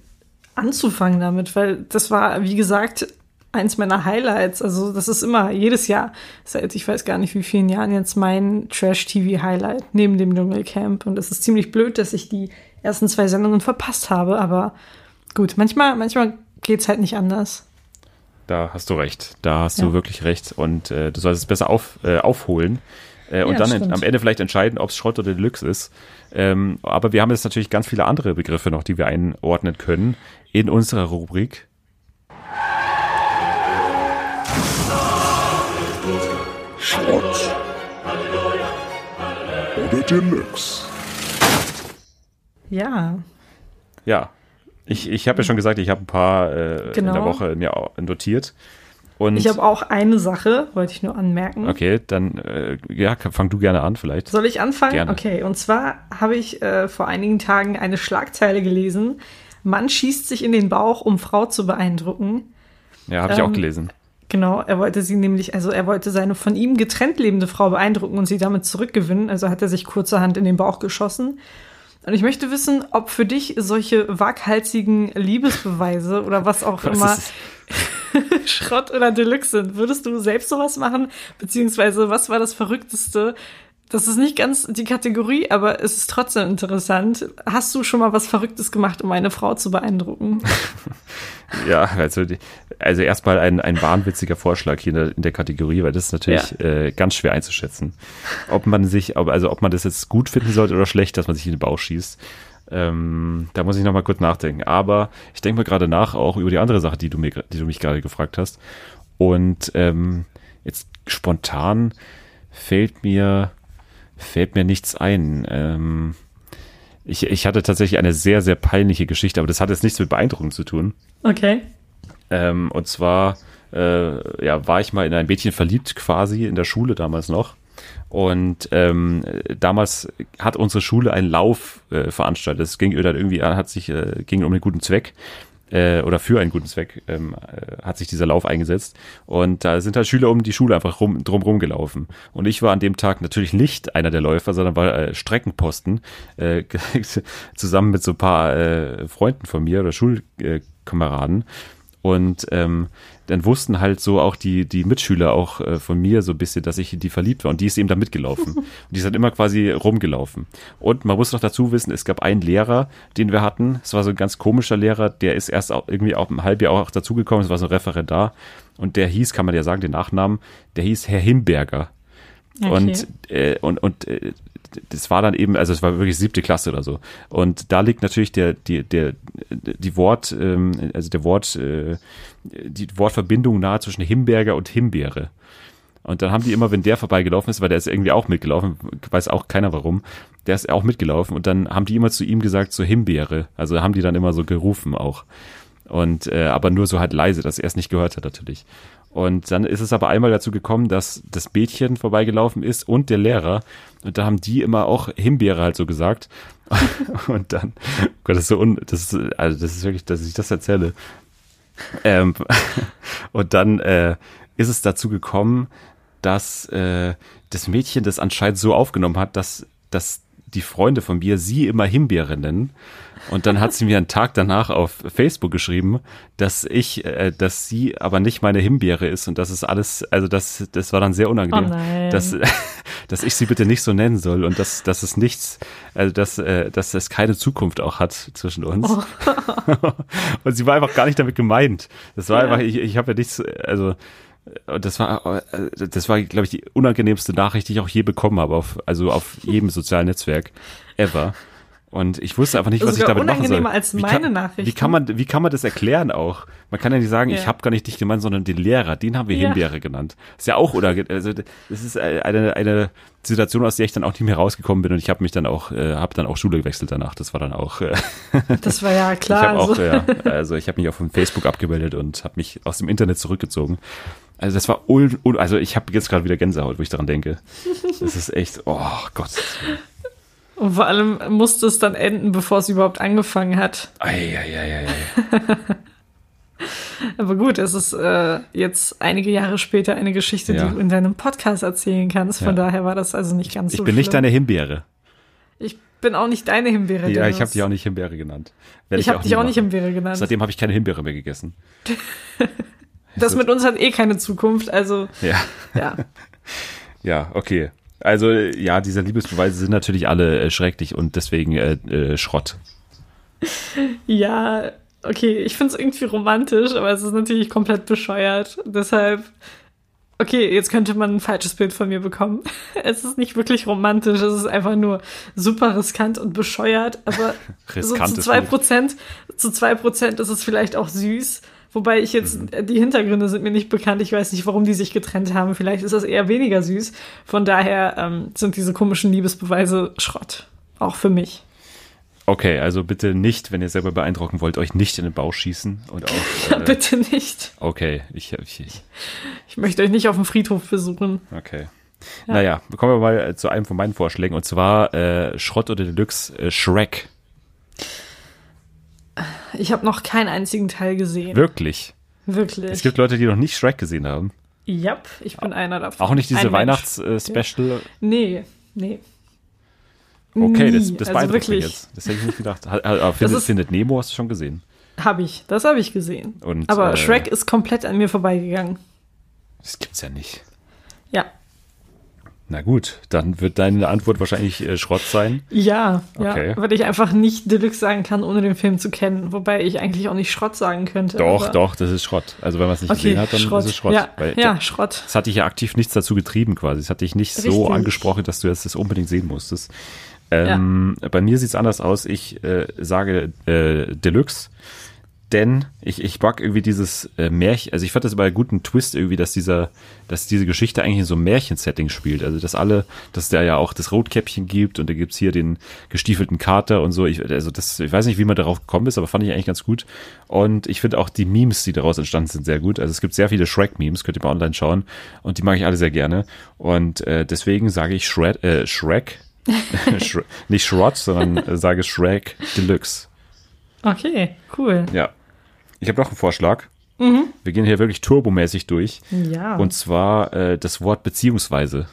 anzufangen damit, weil das war, wie gesagt, eins meiner Highlights. Also das ist immer jedes Jahr seit ich weiß gar nicht wie vielen Jahren jetzt mein Trash-T V-Highlight neben dem Dschungelcamp. Und es ist ziemlich blöd, dass ich die ersten zwei Sendungen verpasst habe, aber gut, manchmal, manchmal geht's halt nicht anders. Da hast du recht, da hast ja. du wirklich recht und äh, du sollst es besser auf, äh, aufholen. Äh, und ja, dann ent- am Ende vielleicht entscheiden, ob es Schrott oder Deluxe ist. Ähm, aber wir haben jetzt natürlich ganz viele andere Begriffe noch, die wir einordnen können in unserer Rubrik. Schrott oder Deluxe. Ja. Ja, ich, ich habe ja schon gesagt, ich habe ein paar äh, genau. in der Woche mir notiert. Und ich habe auch eine Sache, wollte ich nur anmerken. Okay, dann äh, ja, fang du gerne an vielleicht. Soll ich anfangen? Gerne. Okay, und zwar habe ich äh, vor einigen Tagen eine Schlagzeile gelesen. Mann schießt sich in den Bauch, um Frau zu beeindrucken. Ja, habe ich ähm, auch gelesen. Genau, er wollte sie nämlich, also er wollte seine von ihm getrennt lebende Frau beeindrucken und sie damit zurückgewinnen. Also hat er sich kurzerhand in den Bauch geschossen. Und ich möchte wissen, ob für dich solche waghalsigen Liebesbeweise oder was auch was immer Schrott oder Deluxe sind. Würdest du selbst sowas machen? Beziehungsweise, was war das Verrückteste? Das ist nicht ganz die Kategorie, aber es ist trotzdem interessant. Hast du schon mal was Verrücktes gemacht, um eine Frau zu beeindrucken? Ja, also, also erstmal ein, ein wahnwitziger Vorschlag hier in der, in der Kategorie, weil das ist natürlich ja. äh, ganz schwer einzuschätzen. Ob man sich, also ob man das jetzt gut finden sollte oder schlecht, dass man sich in den Bauch schießt. Ähm, da muss ich nochmal kurz nachdenken. Aber ich denke mal gerade nach auch über die andere Sache, die du mir, die du mich gerade gefragt hast. Und ähm, jetzt spontan fällt mir fällt mir nichts ein. Ähm, ich, ich hatte tatsächlich eine sehr, sehr peinliche Geschichte, aber das hat jetzt nichts mit Beeindruckung zu tun. Okay. Ähm, und zwar äh, ja, war ich mal in ein Mädchen verliebt quasi, in der Schule damals noch. Und ähm, damals hat unsere Schule einen Lauf äh, veranstaltet. Es ging dann irgendwie an, hat sich, äh, ging um einen guten Zweck. Oder für einen guten Zweck ähm, hat sich dieser Lauf eingesetzt. Und da sind halt Schüler um die Schule einfach rum, drum rumgelaufen. Und ich war an dem Tag natürlich nicht einer der Läufer, sondern war äh, Streckenposten äh, zusammen mit so ein paar äh, Freunden von mir oder Schulkameraden. Und ähm, dann wussten halt so auch die die Mitschüler auch äh, von mir so ein bisschen, dass ich in die verliebt war. Und die ist eben da mitgelaufen. Und die ist dann immer quasi rumgelaufen. Und man muss noch dazu wissen, es gab einen Lehrer, den wir hatten. Es war so ein ganz komischer Lehrer, der ist erst auch irgendwie auch im Halbjahr auch dazugekommen. Es war so ein Referendar. Und der hieß, kann man ja sagen, den Nachnamen, der hieß Herr Himberger. Okay. Und, äh, und, und äh, das war dann eben, also es war wirklich siebte Klasse oder so. Und da liegt natürlich der, der, der, die Wort, also der Wort, die Wortverbindung nahe zwischen Himberger und Himbeere. Und dann haben die immer, wenn der vorbeigelaufen ist, weil der ist irgendwie auch mitgelaufen, weiß auch keiner warum, der ist auch mitgelaufen und dann haben die immer zu ihm gesagt, so Himbeere. Also haben die dann immer so gerufen auch. Und, äh, aber nur so halt leise, dass er es nicht gehört hat natürlich. Und dann ist es aber einmal dazu gekommen, dass das Mädchen vorbeigelaufen ist und der Lehrer. Und da haben die immer auch Himbeere halt so gesagt. Und dann, oh Gott, das ist so un, das ist, also das ist wirklich, dass ich das erzähle. Ähm, und dann äh, ist es dazu gekommen, dass äh, das Mädchen das anscheinend so aufgenommen hat, dass, dass die Freunde von mir sie immer Himbeere nennen. Und dann hat sie mir einen Tag danach auf Facebook geschrieben, dass ich, äh, dass sie aber nicht meine Himbeere ist und das ist alles, also das, das war dann sehr unangenehm, oh nein. dass, dass ich sie bitte nicht so nennen soll und dass, dass es nichts, also dass, äh, dass es keine Zukunft auch hat zwischen uns. Oh. Und sie war einfach gar nicht damit gemeint. Das war ja. einfach, ich, ich habe ja nichts, also das war, das war, glaube ich, die unangenehmste Nachricht, die ich auch je bekommen habe, auf, also auf jedem sozialen Netzwerk ever. Und ich wusste einfach nicht, was ich damit machen soll. Unangenehmer als meine Nachrichten. Wie kann man, wie kann man das erklären auch? Man kann ja nicht sagen, ja. ich habe gar nicht dich gemeint, sondern den Lehrer, den haben wir ja. Himbeere genannt. Ist ja auch, oder, also das ist eine, eine Situation, aus der ich dann auch nicht mehr rausgekommen bin und ich habe mich dann auch, äh, habe dann auch Schule gewechselt danach. Das war dann auch. Äh, das war ja klar. Ich hab also. Auch, ja, also ich habe mich auch von Facebook abgemeldet und habe mich aus dem Internet zurückgezogen. Also das war un, un also ich habe jetzt gerade wieder Gänsehaut, wo ich daran denke. Das ist echt, oh Gott. Und vor allem musste es dann enden, bevor es überhaupt angefangen hat. Ei, ei, ei, ei. Aber gut, es ist äh, jetzt einige Jahre später eine Geschichte, ja. die du in deinem Podcast erzählen kannst. Von ja. daher war das also nicht ganz ich, so Ich bin schlimm. Nicht deine Himbeere. Ich bin auch nicht deine Himbeere. Ja, Dennis. Ich habe dich auch nicht Himbeere genannt. Werd ich ich habe dich auch nicht Himbeere genannt. Seitdem habe ich keine Himbeere mehr gegessen. Das mit uns hat eh keine Zukunft, also ja. Ja, ja okay. Also, ja, diese Liebesbeweise sind natürlich alle äh, schrecklich und deswegen äh, äh, Schrott. Ja, okay, ich finde es irgendwie romantisch, aber es ist natürlich komplett bescheuert. Deshalb, okay, jetzt könnte man ein falsches Bild von mir bekommen. Es ist nicht wirklich romantisch, es ist einfach nur super riskant und bescheuert, aber so zu zwei Prozent, zu zwei Prozent ist es vielleicht auch süß. Wobei ich jetzt, die Hintergründe sind mir nicht bekannt. Ich weiß nicht, warum die sich getrennt haben. Vielleicht ist das eher weniger süß. Von daher ähm, sind diese komischen Liebesbeweise Schrott. Auch für mich. Okay, also bitte nicht, wenn ihr selber beeindrucken wollt, euch nicht in den Bauch schießen. Und auch, äh, bitte nicht. Okay. Ich, ich, ich. ich möchte euch nicht auf dem Friedhof besuchen. Okay. Ja. Naja, kommen wir mal zu einem von meinen Vorschlägen. Und zwar äh, Schrott oder Deluxe äh, Shrek. Ich habe noch keinen einzigen Teil gesehen. Wirklich? Wirklich. Es gibt Leute, die noch nicht Shrek gesehen haben. Ja, yep, ich bin einer davon. Auch nicht diese Weihnachts-Special? Nee, nee. Okay, Nie. das, das also beeindruckt wirklich. mich jetzt. Das hätte ich nicht gedacht. Aber findet, ist, findet Nemo hast du schon gesehen? Habe ich, das habe ich gesehen. Und, Aber äh, Shrek ist komplett an mir vorbeigegangen. Das gibt's ja nicht. Ja. Na gut, dann wird deine Antwort wahrscheinlich äh, Schrott sein. Ja, okay. ja, weil ich einfach nicht Deluxe sagen kann, ohne den Film zu kennen. Wobei ich eigentlich auch nicht Schrott sagen könnte. Doch, doch, das ist Schrott. Also wenn man es nicht okay, gesehen hat, dann Schrott. ist es Schrott. Ja, weil ja da, Schrott. Das hat dich ja aktiv nichts dazu getrieben quasi. Es hat dich nicht Richtig. so angesprochen, dass du jetzt das unbedingt sehen musstest. Ähm, ja. Bei mir sieht es anders aus. Ich äh, sage äh, Deluxe, denn ich, ich mag irgendwie dieses äh, Märchen, also ich fand das immer einen guten Twist irgendwie, dass dieser, dass diese Geschichte eigentlich in so einem Märchensetting spielt. Also dass alle, dass da ja auch das Rotkäppchen gibt und da gibt es hier den gestiefelten Kater und so. Ich, also das, ich weiß nicht, wie man darauf gekommen ist, aber fand ich eigentlich ganz gut. Und ich finde auch die Memes, die daraus entstanden sind, sehr gut. Also es gibt sehr viele Shrek-Memes, könnt ihr mal online schauen. Und die mag ich alle sehr gerne. Und äh, deswegen sage ich Shred, äh, Shrek. Sh- nicht Schrott, sondern äh, sage Shrek Deluxe. Okay, cool. Ja. Ich habe noch einen Vorschlag. Mhm. Wir gehen hier wirklich turbomäßig durch. Ja. Und zwar äh, das Wort beziehungsweise.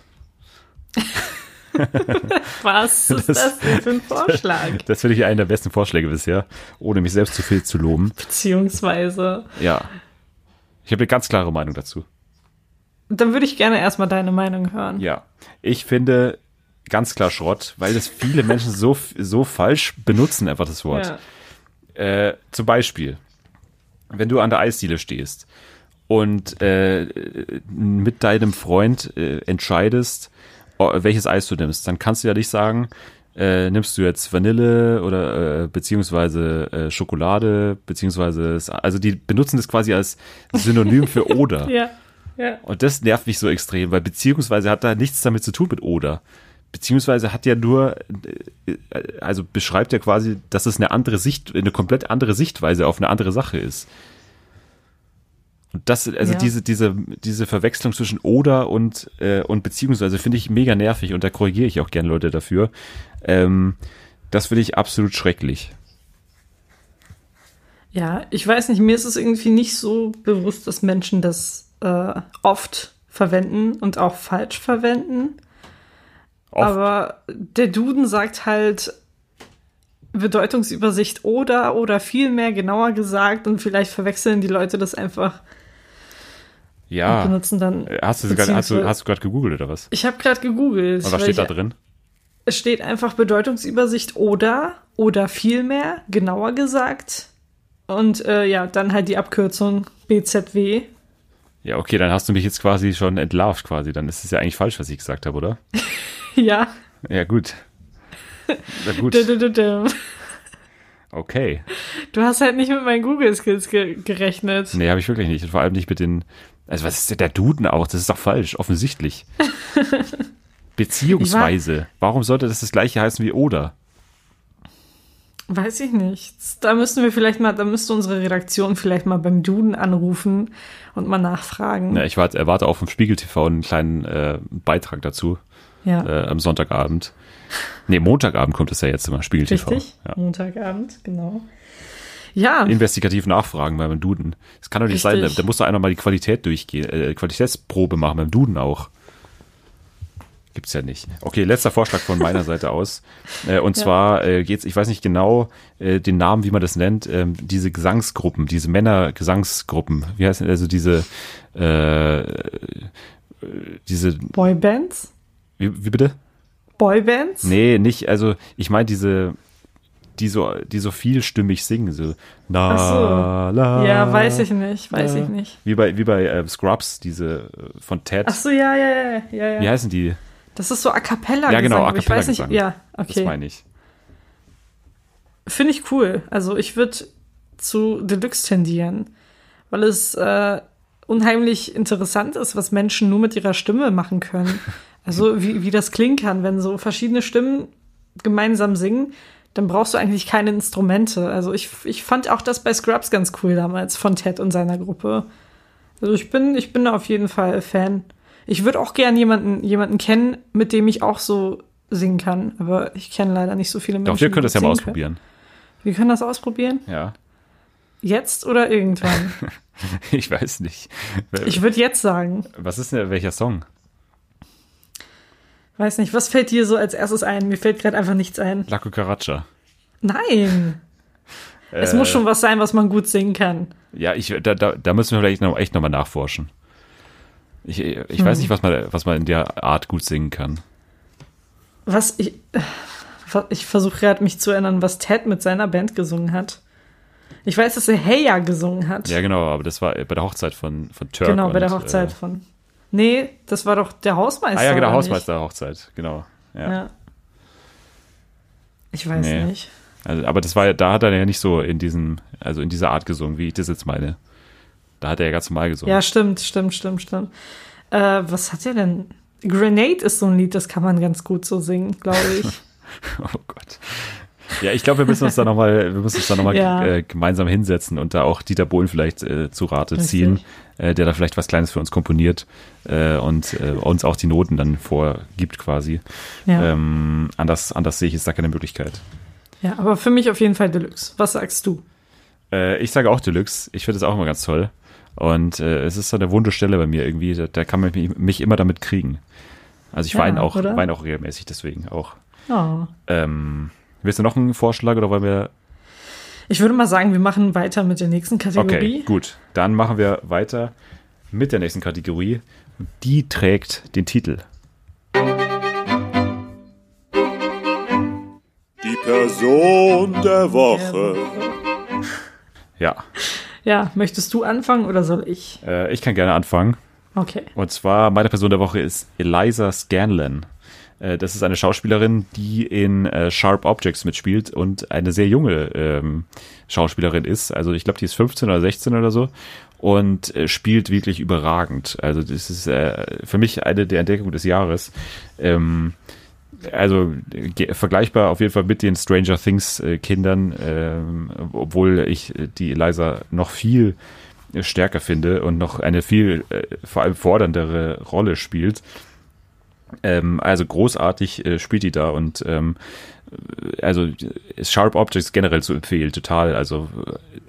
Was ist das, das denn für ein Vorschlag? Das, das finde ich einen der besten Vorschläge bisher, ohne mich selbst zu viel zu loben. Beziehungsweise. Ja. Ich habe eine ganz klare Meinung dazu. Dann würde ich gerne erstmal deine Meinung hören. Ja. Ich finde ganz klar Schrott, weil das viele Menschen so, so falsch benutzen, einfach das Wort. Ja. Äh, zum Beispiel, wenn du an der Eisdiele stehst und äh, mit deinem Freund äh, entscheidest, welches Eis du nimmst, dann kannst du ja nicht sagen, äh, nimmst du jetzt Vanille oder äh, beziehungsweise äh, Schokolade, beziehungsweise, also die benutzen das quasi als Synonym für oder. Ja, ja. Und das nervt mich so extrem, weil beziehungsweise hat da nichts damit zu tun mit oder. Beziehungsweise hat ja nur, also beschreibt ja quasi, dass es eine andere Sicht, eine komplett andere Sichtweise auf eine andere Sache ist. Und das, also ja. diese, diese, diese Verwechslung zwischen oder und, äh, und beziehungsweise finde ich mega nervig und da korrigiere ich auch gerne Leute dafür. Ähm, das finde ich absolut schrecklich. Ja, ich weiß nicht, mir ist es irgendwie nicht so bewusst, dass Menschen das äh, oft verwenden und auch falsch verwenden. Oft. Aber der Duden sagt halt Bedeutungsübersicht oder oder viel mehr genauer gesagt und vielleicht verwechseln die Leute das einfach. Ja. Und benutzen dann. Hast du gerade hast du, hast du gerade gegoogelt oder was? Ich habe gerade gegoogelt. Und was steht da drin? Es steht einfach Bedeutungsübersicht oder oder viel mehr genauer gesagt und äh, ja dann halt die Abkürzung B Z W. Ja, okay, dann hast du mich jetzt quasi schon entlarvt quasi. Dann ist es ja eigentlich falsch, was ich gesagt habe, oder? Ja. Ja, gut. Na gut. Okay. Du hast halt nicht mit meinen Google-Skills ge- gerechnet. Nee, habe ich wirklich nicht. Und vor allem nicht mit den... Also was ist denn der Duden auch? Das ist doch falsch, offensichtlich. Beziehungsweise. Warum sollte das das Gleiche heißen wie oder? Weiß ich nicht. Da müssten wir vielleicht mal, da müsste unsere Redaktion vielleicht mal beim Duden anrufen und mal nachfragen. Ja, ich warte, erwarte auch vom Spiegel T V einen kleinen äh, Beitrag dazu. Ja. Äh, am Sonntagabend. Nee, Montagabend kommt es ja jetzt immer, Spiegel T V. Richtig, ja. Montagabend, genau. Ja. Investigativ nachfragen beim Duden. Das kann doch nicht Richtig. sein, da muss doch einer mal die Qualität durchgehen, äh, Qualitätsprobe machen beim Duden auch. Gibt's ja nicht. Okay, letzter Vorschlag von meiner Seite aus. Äh, und ja. zwar äh, geht's, ich weiß nicht genau äh, den Namen, wie man das nennt, ähm, diese Gesangsgruppen, diese Männergesangsgruppen. Wie heißt denn also diese äh, diese Boybands? Wie, wie bitte? Boybands? Nee, nicht, also ich meine diese die so die so vielstimmig singen, so na Ach so. la. Ja, weiß ich nicht, weiß la. ich nicht. Wie bei wie bei äh, Scrubs, diese äh, von Ted. Ach so, ja, ja, ja, ja, ja. Wie heißen die? Das ist so A Cappella-Gesang. Ja, genau, A Cappella-Gesang. Ja, okay. Das meine ich. Finde ich cool. Also ich würde zu Deluxe tendieren, weil es äh, unheimlich interessant ist, was Menschen nur mit ihrer Stimme machen können. Also wie, wie das klingen kann, wenn so verschiedene Stimmen gemeinsam singen. dann brauchst du eigentlich keine Instrumente. Also ich, ich fand auch das bei Scrubs ganz cool damals von Ted und seiner Gruppe. Also ich bin, ich bin da auf jeden Fall Fan. Ich würde auch gern jemanden, jemanden kennen, mit dem ich auch so singen kann. Aber ich kenne leider nicht so viele Menschen. Doch, wir können das ja mal ausprobieren. Können. Wir können das ausprobieren? Ja. Jetzt oder irgendwann? Ich weiß nicht. Ich würde jetzt sagen. Was ist denn welcher Song? Weiß nicht, was fällt dir so als erstes ein? Mir fällt gerade einfach nichts ein. La Cucaracha. Nein. Äh, es muss schon was sein, was man gut singen kann. Ja, ich, da, da, da müssen wir vielleicht noch, echt nochmal nachforschen. Ich, ich hm. weiß nicht, was man, was man in der Art gut singen kann. Was ich. Ich versuche gerade, mich zu erinnern, was Ted mit seiner Band gesungen hat. Ich weiß, dass er Heya gesungen hat. Ja, genau, aber das war bei der Hochzeit von, von Turk. Genau, bei und, der Hochzeit äh, von... Nee, das war doch der Hausmeister. Ah ja, genau, Hausmeister-Hochzeit, genau. Ja. ja. Ich weiß nee. nicht. Also, aber das war ja, da hat er ja nicht so in diesem, also in dieser Art gesungen, wie ich das jetzt meine. Da hat er ja ganz normal gesungen. Ja, stimmt, stimmt, stimmt, stimmt. Äh, was hat er denn? Grenade ist so ein Lied, das kann man ganz gut so singen, glaube ich. Oh Gott. Ja, ich glaube, wir müssen uns da nochmal noch ja. äh, gemeinsam hinsetzen und da auch Dieter Bohlen vielleicht äh, zu Rate Richtig. ziehen, äh, der da vielleicht was Kleines für uns komponiert äh, und äh, uns auch die Noten dann vorgibt quasi. Ja. Ähm, anders, anders sehe ich jetzt da keine Möglichkeit. Ja, aber für mich auf jeden Fall Deluxe. Was sagst du? Äh, ich sage auch Deluxe. Ich finde es auch immer ganz toll. Und äh, es ist so eine wunde Stelle bei mir irgendwie. Da, da kann man mich, mich immer damit kriegen. Also ich ja, weine auch, wein auch regelmäßig deswegen auch. Oh. Ähm... Willst du noch einen Vorschlag oder wollen wir... Ich würde mal sagen, wir machen weiter mit der nächsten Kategorie. Okay, gut. Dann machen wir weiter mit der nächsten Kategorie. Die trägt den Titel. Die Person der Woche. Ja. Ja, möchtest du anfangen oder soll ich? Äh, ich kann gerne anfangen. Okay. Und zwar, meine Person der Woche ist Eliza Scanlen. Das ist eine Schauspielerin, die in äh, Sharp Objects mitspielt und eine sehr junge ähm, Schauspielerin ist. Also ich glaube, die ist fünfzehn oder sechzehn oder so und äh, spielt wirklich überragend. Also das ist äh, für mich eine der Entdeckungen des Jahres. Ähm, also ge- vergleichbar auf jeden Fall mit den Stranger Things äh, Kindern, ähm, obwohl ich äh, die Eliza noch viel äh, stärker finde und noch eine viel äh, vor allem forderndere Rolle spielt. Ähm, also großartig äh, spielt die da und ähm, also Sharp Objects generell zu empfehlen, total. Also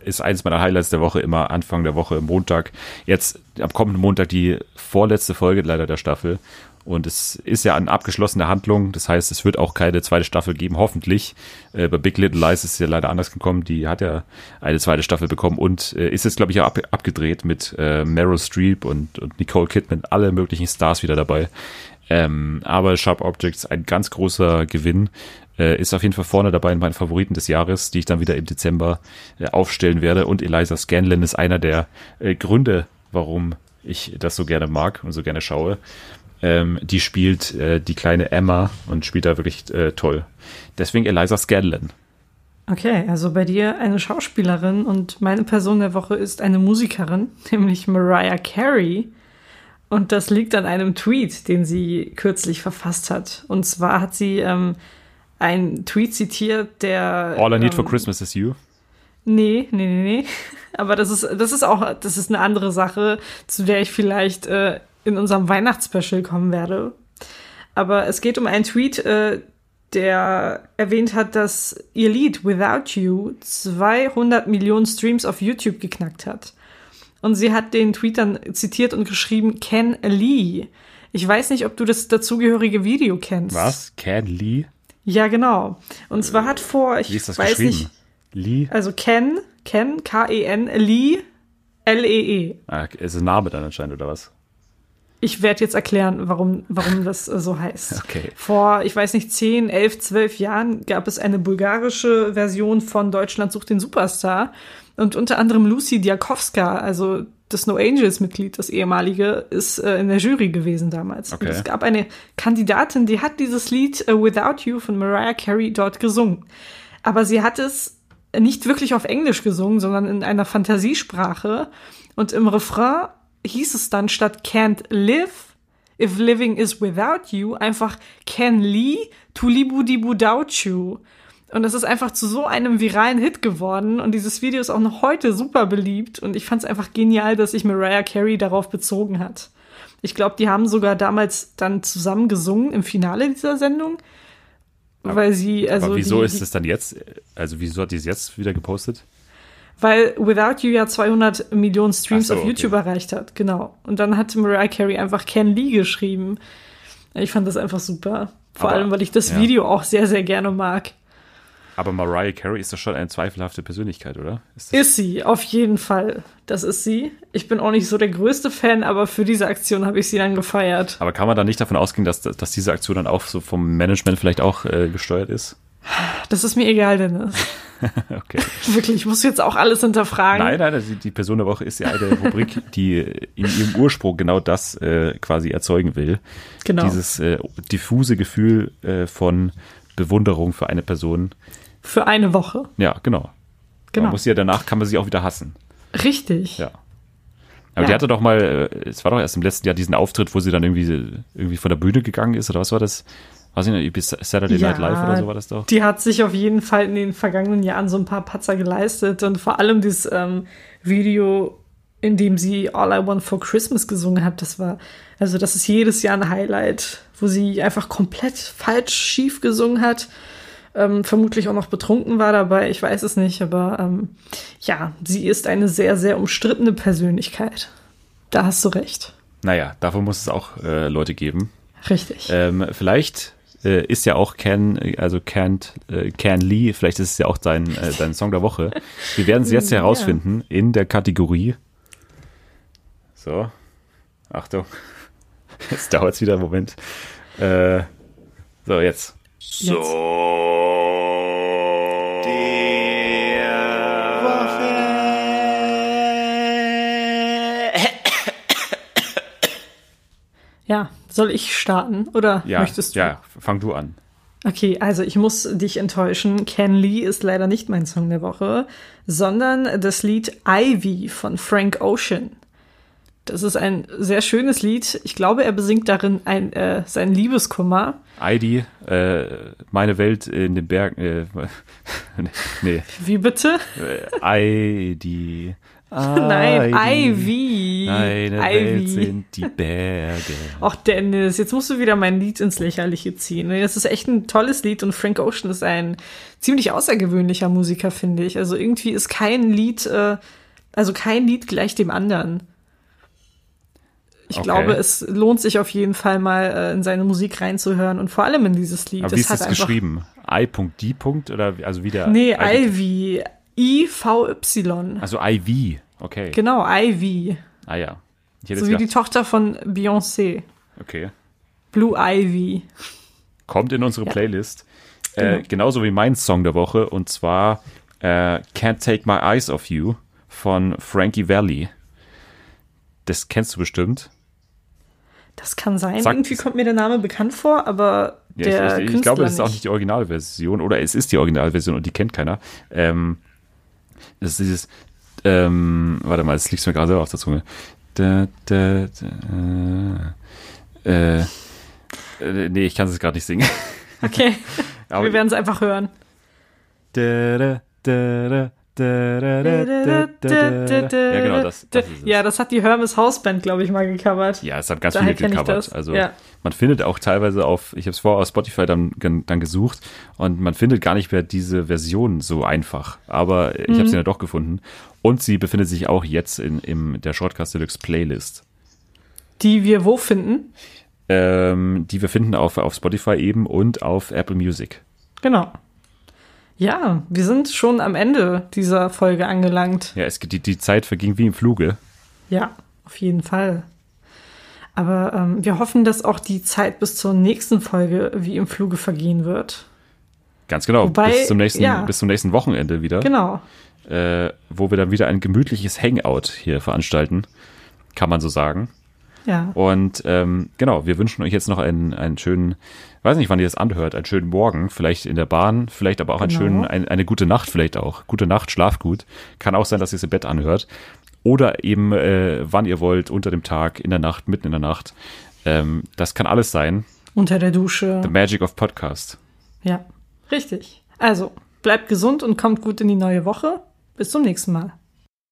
ist eines meiner Highlights der Woche immer Anfang der Woche, Montag. Jetzt am kommenden Montag die vorletzte Folge leider der Staffel und es ist ja eine abgeschlossene Handlung, das heißt, es wird auch keine zweite Staffel geben, hoffentlich. Äh, bei Big Little Lies ist es ja leider anders gekommen, die hat ja eine zweite Staffel bekommen und äh, ist jetzt, glaube ich, auch ab, abgedreht mit äh, Meryl Streep und, und Nicole Kidman, alle möglichen Stars wieder dabei. Ähm, aber Sharp Objects, ein ganz großer Gewinn, äh, ist auf jeden Fall vorne dabei in meinen Favoriten des Jahres, die ich dann wieder im Dezember äh, aufstellen werde. Und Eliza Scanlen ist einer der äh, Gründe, warum ich das so gerne mag und so gerne schaue. Ähm, die spielt äh, die kleine Emma und spielt da wirklich äh, toll. Deswegen Eliza Scanlen. Okay, also bei dir eine Schauspielerin und meine Person der Woche ist eine Musikerin, nämlich Mariah Carey. Und das liegt an einem Tweet, den sie kürzlich verfasst hat. Und zwar hat sie ähm, einen Tweet zitiert, der... All I Need ähm, for Christmas is You? Nee, nee, nee, nee. Aber das ist, das ist auch, das ist eine andere Sache, zu der ich vielleicht äh, in unserem Weihnachtsspecial kommen werde. Aber es geht um einen Tweet, äh, der erwähnt hat, dass ihr Lied Without You zweihundert Millionen Streams auf YouTube geknackt hat. Und sie hat den Tweet dann zitiert und geschrieben, Ken Lee. Ich weiß nicht, ob du das dazugehörige Video kennst. Was? Ken Lee? Ja, genau. Und zwar hat vor, ich Wie ist das weiß nicht. Lee? Also Ken, Ken, K E N, Lee, L E E. Ah, ist ein Name dann anscheinend, oder was? Ich werde jetzt erklären, warum, warum das so heißt. Okay. Vor, ich weiß nicht, zehn, elf, zwölf Jahren gab es eine bulgarische Version von Deutschland sucht den Superstar. Und unter anderem Lucy Diakowska, also das No Angels-Mitglied, das ehemalige, ist äh, in der Jury gewesen damals. Okay. Und es gab eine Kandidatin, die hat dieses Lied uh, Without You von Mariah Carey dort gesungen. Aber sie hat es nicht wirklich auf Englisch gesungen, sondern in einer Fantasiesprache. Und im Refrain hieß es dann statt Can't Live, if living is without you, einfach Can Lee, Tulibu Dibu Doubt You. Und das ist einfach zu so einem viralen Hit geworden. Und dieses Video ist auch noch heute super beliebt. Und ich fand es einfach genial, dass sich Mariah Carey darauf bezogen hat. Ich glaube, die haben sogar damals dann zusammen gesungen im Finale dieser Sendung. Aber, weil sie, also aber wieso die, ist es dann jetzt, also wieso hat die es jetzt wieder gepostet? Weil Without You ja zweihundert Millionen Streams so, auf YouTube okay. erreicht hat, genau. Und dann hat Mariah Carey einfach Ken Lee geschrieben. Ich fand das einfach super. Vor aber, allem, weil ich das ja. Video auch sehr, sehr gerne mag. Aber Mariah Carey ist doch schon eine zweifelhafte Persönlichkeit, oder? Ist, ist sie, auf jeden Fall. Das ist sie. Ich bin auch nicht so der größte Fan, aber für diese Aktion habe ich sie dann gefeiert. Aber kann man da nicht davon ausgehen, dass, dass diese Aktion dann auch so vom Management vielleicht auch äh, gesteuert ist? Das ist mir egal, Dennis. Okay. Wirklich, ich muss jetzt auch alles hinterfragen. Nein, nein, die, die Person der Woche ist ja eine Rubrik, die in ihrem Ursprung genau das äh, quasi erzeugen will. Genau. Dieses äh, diffuse Gefühl äh, von Bewunderung für eine Person. Für eine Woche. Ja, genau. genau. Man muss ja danach, kann man sie auch wieder hassen. Richtig. Ja. Aber ja. die hatte doch mal, es war doch erst im letzten Jahr diesen Auftritt, wo sie dann irgendwie, irgendwie von der Bühne gegangen ist, oder was war das? War sie in Saturday Night ja, Live oder so war das doch? Die hat sich auf jeden Fall in den vergangenen Jahren so ein paar Patzer geleistet und vor allem dieses ähm, Video, in dem sie All I Want for Christmas gesungen hat, das war, also das ist jedes Jahr ein Highlight, wo sie einfach komplett falsch schief gesungen hat. Ähm, vermutlich auch noch betrunken war dabei, ich weiß es nicht, aber ähm, ja, sie ist eine sehr, sehr umstrittene Persönlichkeit. Da hast du recht. Naja, davon muss es auch äh, Leute geben. Richtig. Ähm, vielleicht äh, ist ja auch Ken, also Ken, äh, Ken Lee, vielleicht ist es ja auch sein, äh, sein Song der Woche. Wir werden es jetzt herausfinden ja. in der Kategorie. So, Achtung, jetzt dauert es wieder einen Moment. Äh, so, jetzt. So. Der Woche. Ja, soll ich starten oder ja, möchtest du? Ja, fang du an. Okay, also ich muss dich enttäuschen. Ken Lee ist leider nicht mein Song der Woche, sondern das Lied Ivy von Frank Ocean. Das ist ein sehr schönes Lied. Ich glaube, er besingt darin ein, äh, seinen Liebeskummer. Heidi, äh, meine Welt in den Bergen. Äh, nee. Wie bitte? Heidi. Nein, Ivy. Meine Ivy. Welt sind die Berge. Ach Dennis, jetzt musst du wieder mein Lied ins Lächerliche ziehen. Das ist echt ein tolles Lied und Frank Ocean ist ein ziemlich außergewöhnlicher Musiker, finde ich. Also irgendwie ist kein Lied, äh, also kein Lied gleich dem anderen. Ich okay. glaube, es lohnt sich auf jeden Fall mal in seine Musik reinzuhören und vor allem in dieses Lied. Aber wie das ist das geschrieben? I D oder also wieder? Nee, Ivy. I V Y. Also Ivy, okay. Genau, Ivy. Ah ja. So wie gedacht. Die Tochter von Beyoncé. Okay. Blue Ivy. Kommt in unsere Playlist. Ja. Genau. Äh, genauso wie mein Song der Woche und zwar äh, Can't Take My Eyes Off You von Frankie Valli. Das kennst du bestimmt. Das kann sein. Sag, Irgendwie kommt mir der Name bekannt vor, aber ja, der Ich, ich, ich Künstler glaube, das ist nicht. Auch nicht die Originalversion. Oder es ist die Originalversion und die kennt keiner. Ähm, das ist dieses ähm, Warte mal, das liegt mir gerade selber auf der Zunge. Da, da, da, äh, äh, nee, ich kann es gerade nicht singen. Okay, aber wir werden es einfach hören. Da, da, da, da. Ja, genau, das, das ist es. Ja, das hat die Hermes Hausband, glaube ich, mal gecovert. Ja, es hat ganz Daher viele gecovert. Also ja. Man findet auch teilweise auf, ich habe es vorher auf Spotify dann, dann gesucht und man findet gar nicht mehr diese Version so einfach. Aber ich mhm. habe sie dann doch gefunden. Und sie befindet sich auch jetzt in, in der Schrottkast Deluxe Playlist. Die wir wo finden? Ähm, die wir finden auf, auf Spotify eben und auf Apple Music. Genau. Ja, wir sind schon am Ende dieser Folge angelangt. Ja, es, die, die Zeit verging wie im Fluge. Ja, auf jeden Fall. Aber ähm, wir hoffen, dass auch die Zeit bis zur nächsten Folge wie im Fluge vergehen wird. Ganz genau, Wobei, bis, zum nächsten, ja. bis zum nächsten Wochenende wieder. Genau. Äh, wo wir dann wieder ein gemütliches Hangout hier veranstalten, kann man so sagen. Ja. Und ähm, genau, wir wünschen euch jetzt noch einen, einen schönen... Ich weiß nicht, wann ihr das anhört, einen schönen Morgen, vielleicht in der Bahn, vielleicht aber auch genau. einen schönen, ein, eine gute Nacht vielleicht auch. Gute Nacht, schlaf gut. Kann auch sein, dass ihr es im Bett anhört. Oder eben, äh, wann ihr wollt, unter dem Tag, in der Nacht, mitten in der Nacht. Ähm, das kann alles sein. Unter der Dusche. The Magic of Podcast. Ja, richtig. Also, bleibt gesund und kommt gut in die neue Woche. Bis zum nächsten Mal.